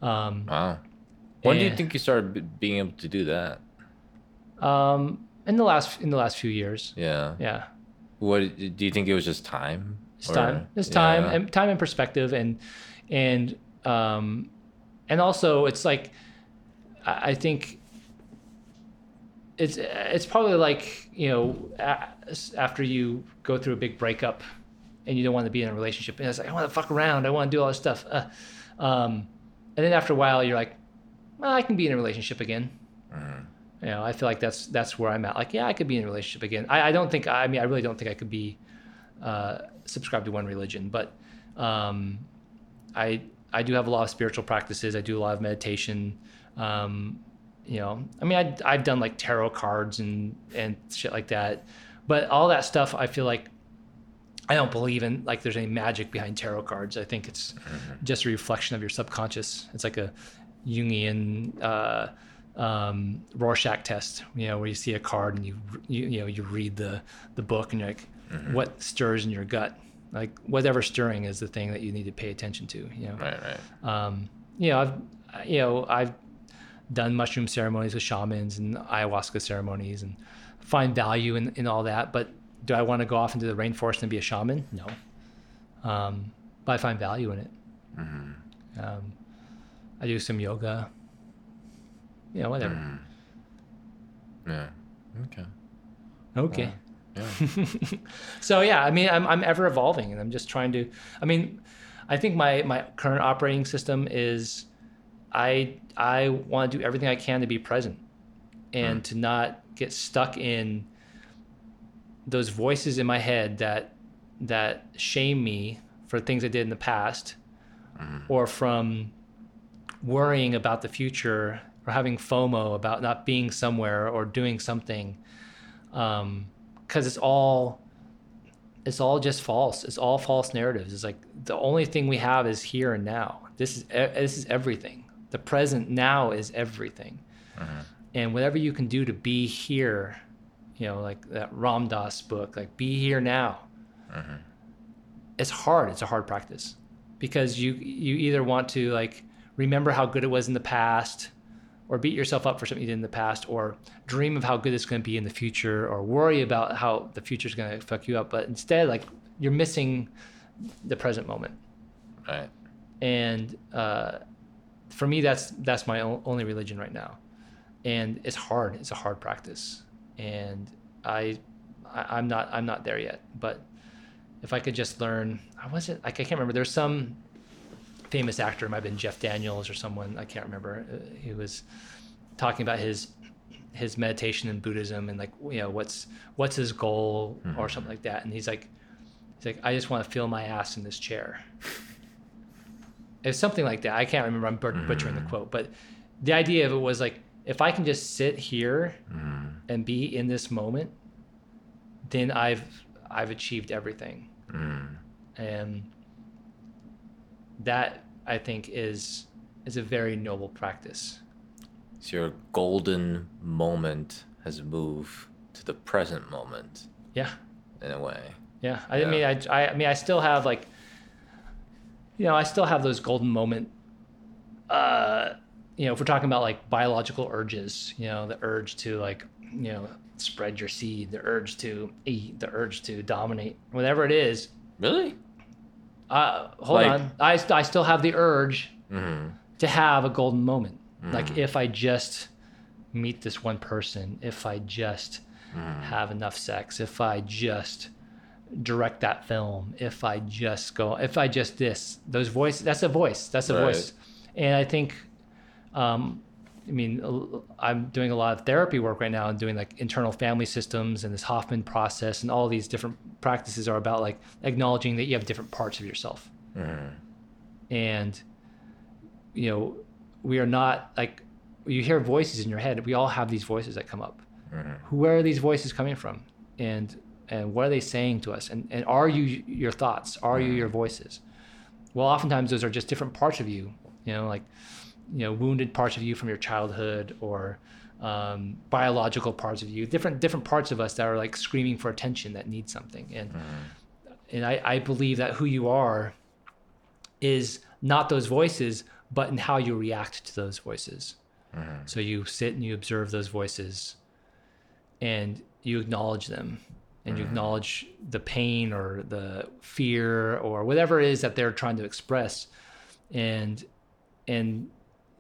Um, wow. When and, do you think you started being able to do that? Um, in the last in the last few years. Yeah. Yeah. What do you think? It was just time. It's or, time. It's time yeah. and time and perspective, and and um, and also it's like. I think it's it's probably like, you know, after you go through a big breakup and you don't want to be in a relationship, and it's like, I want to fuck around, I want to do all this stuff, uh, um, and then after a while you're like, well, I can be in a relationship again. Mm. You know, I feel like that's that's where I'm at. Like, yeah, I could be in a relationship again. I, I don't think I mean I really don't think I could be uh, subscribed to one religion, but um, I I do have a lot of spiritual practices. I do a lot of meditation. Um, you know, I mean, I, I've done like tarot cards and, and shit like that, but all that stuff, I feel like I don't believe in, like, there's any magic behind tarot cards. I think it's mm-hmm. just a reflection of your subconscious. It's like a Jungian, uh, um, Rorschach test, you know, where you see a card and you, you, you know, you read the, the book and you're like, mm-hmm. what stirs in your gut? Like, whatever stirring is the thing that you need to pay attention to, you know? Right, right. Um, you know, I've, you know, I've, done mushroom ceremonies with shamans and ayahuasca ceremonies and find value in, in all that. But do I want to go off into the rainforest and be a shaman? No. Um, but I find value in it. Mm-hmm. Um, I do some yoga, you know, whatever. Mm. Yeah. Okay. Okay. Well, yeah. So yeah, I mean, I'm, I'm ever evolving, and I'm just trying to, I mean, I think my, my current operating system is, I I want to do everything I can to be present. and mm. to not get stuck in those voices in my head that that shame me for things I did in the past, mm. or from worrying about the future or having FOMO about not being somewhere or doing something. Um, 'cause it's all, it's all just false. It's all false narratives. It's like the only thing we have is here and now. This is, this is everything. The present now is everything. Mm-hmm. And whatever you can do to be here, you know, like that Ramdas book, like be here now. Mm-hmm. It's hard. It's a hard practice because you, you either want to like remember how good it was in the past, or beat yourself up for something you did in the past, or dream of how good it's going to be in the future, or worry about how the future is going to fuck you up. But instead, like, you're missing the present moment. Right. And uh, for me, that's that's my only religion right now. And it's hard. It's a hard practice. And I, I I'm not I'm not there yet. But if I could just learn, I wasn't like I can't remember. There's some famous actor, it might have been Jeff Daniels or someone, I can't remember. He was talking about his his meditation in Buddhism and like, you know, what's what's his goal mm-hmm. or something like that. And he's like, he's like, I just want to feel my ass in this chair. It's something like that. I can't remember. I'm butchering mm-hmm. the quote, but the idea of it was like, if I can just sit here mm-hmm. and be in this moment, then I've I've achieved everything. Mm-hmm. And that I think is is a very noble practice. So your golden moment has moved to the present moment. Yeah. In a way. Yeah. I yeah. mean, I, I mean, I still have like, you know, I still have those golden moment. Uh, you know, if we're talking about like biological urges, you know, the urge to like, you know, spread your seed, the urge to eat, the urge to dominate, whatever it is. Really? Uh, hold like, on. I, I still have the urge mm-hmm. to have a golden moment. Mm-hmm. Like if I just meet this one person, if I just mm-hmm. have enough sex, if I just direct that film, if I just go, if I just this, those voices, that's a voice, that's a right. voice. And I think, um, I mean, I'm doing a lot of therapy work right now and doing like internal family systems and this Hoffman process, and all these different practices are about like acknowledging that you have different parts of yourself. Mm-hmm. And, you know, we are not like, you hear voices in your head. We all have these voices that come up. Mm-hmm. Where are these voices coming from? And, and what are they saying to us? And, and are you your thoughts? Are mm-hmm. you your voices? Well, oftentimes those are just different parts of you, you know, like, you know, wounded parts of you from your childhood, or um, biological parts of you, different different parts of us that are like screaming for attention, that need something. And mm-hmm. and I, I believe that who you are is not those voices, but in how you react to those voices. Mm-hmm. So you sit and you observe those voices and you acknowledge them, and mm-hmm. you acknowledge the pain or the fear or whatever it is that they're trying to express. And and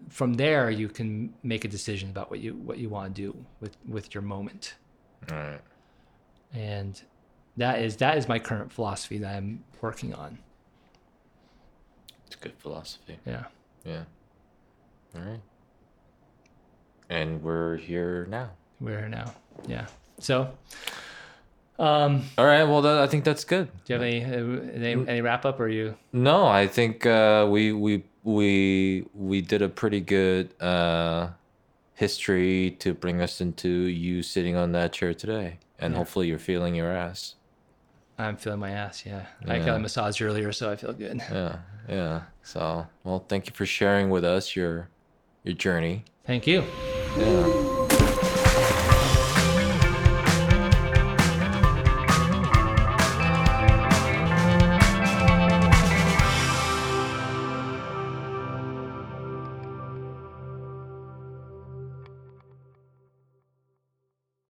from there you can make a decision about what you what you want to do with with your moment. All right. And that is that is my current philosophy that I'm working on. It's a good philosophy. Yeah. Yeah. All right. And we're here now. We're here now. Yeah. So um all right, well that, I think that's good. Do you have any any, any wrap up, or you? No, I think uh we we we we did a pretty good uh history to bring us into you sitting on that chair today, and yeah. hopefully you're feeling your ass. I'm feeling my ass. Yeah. yeah I got a massage earlier, so I feel good. Yeah. Yeah. So well, thank you for sharing with us your your journey. Thank you. Yeah.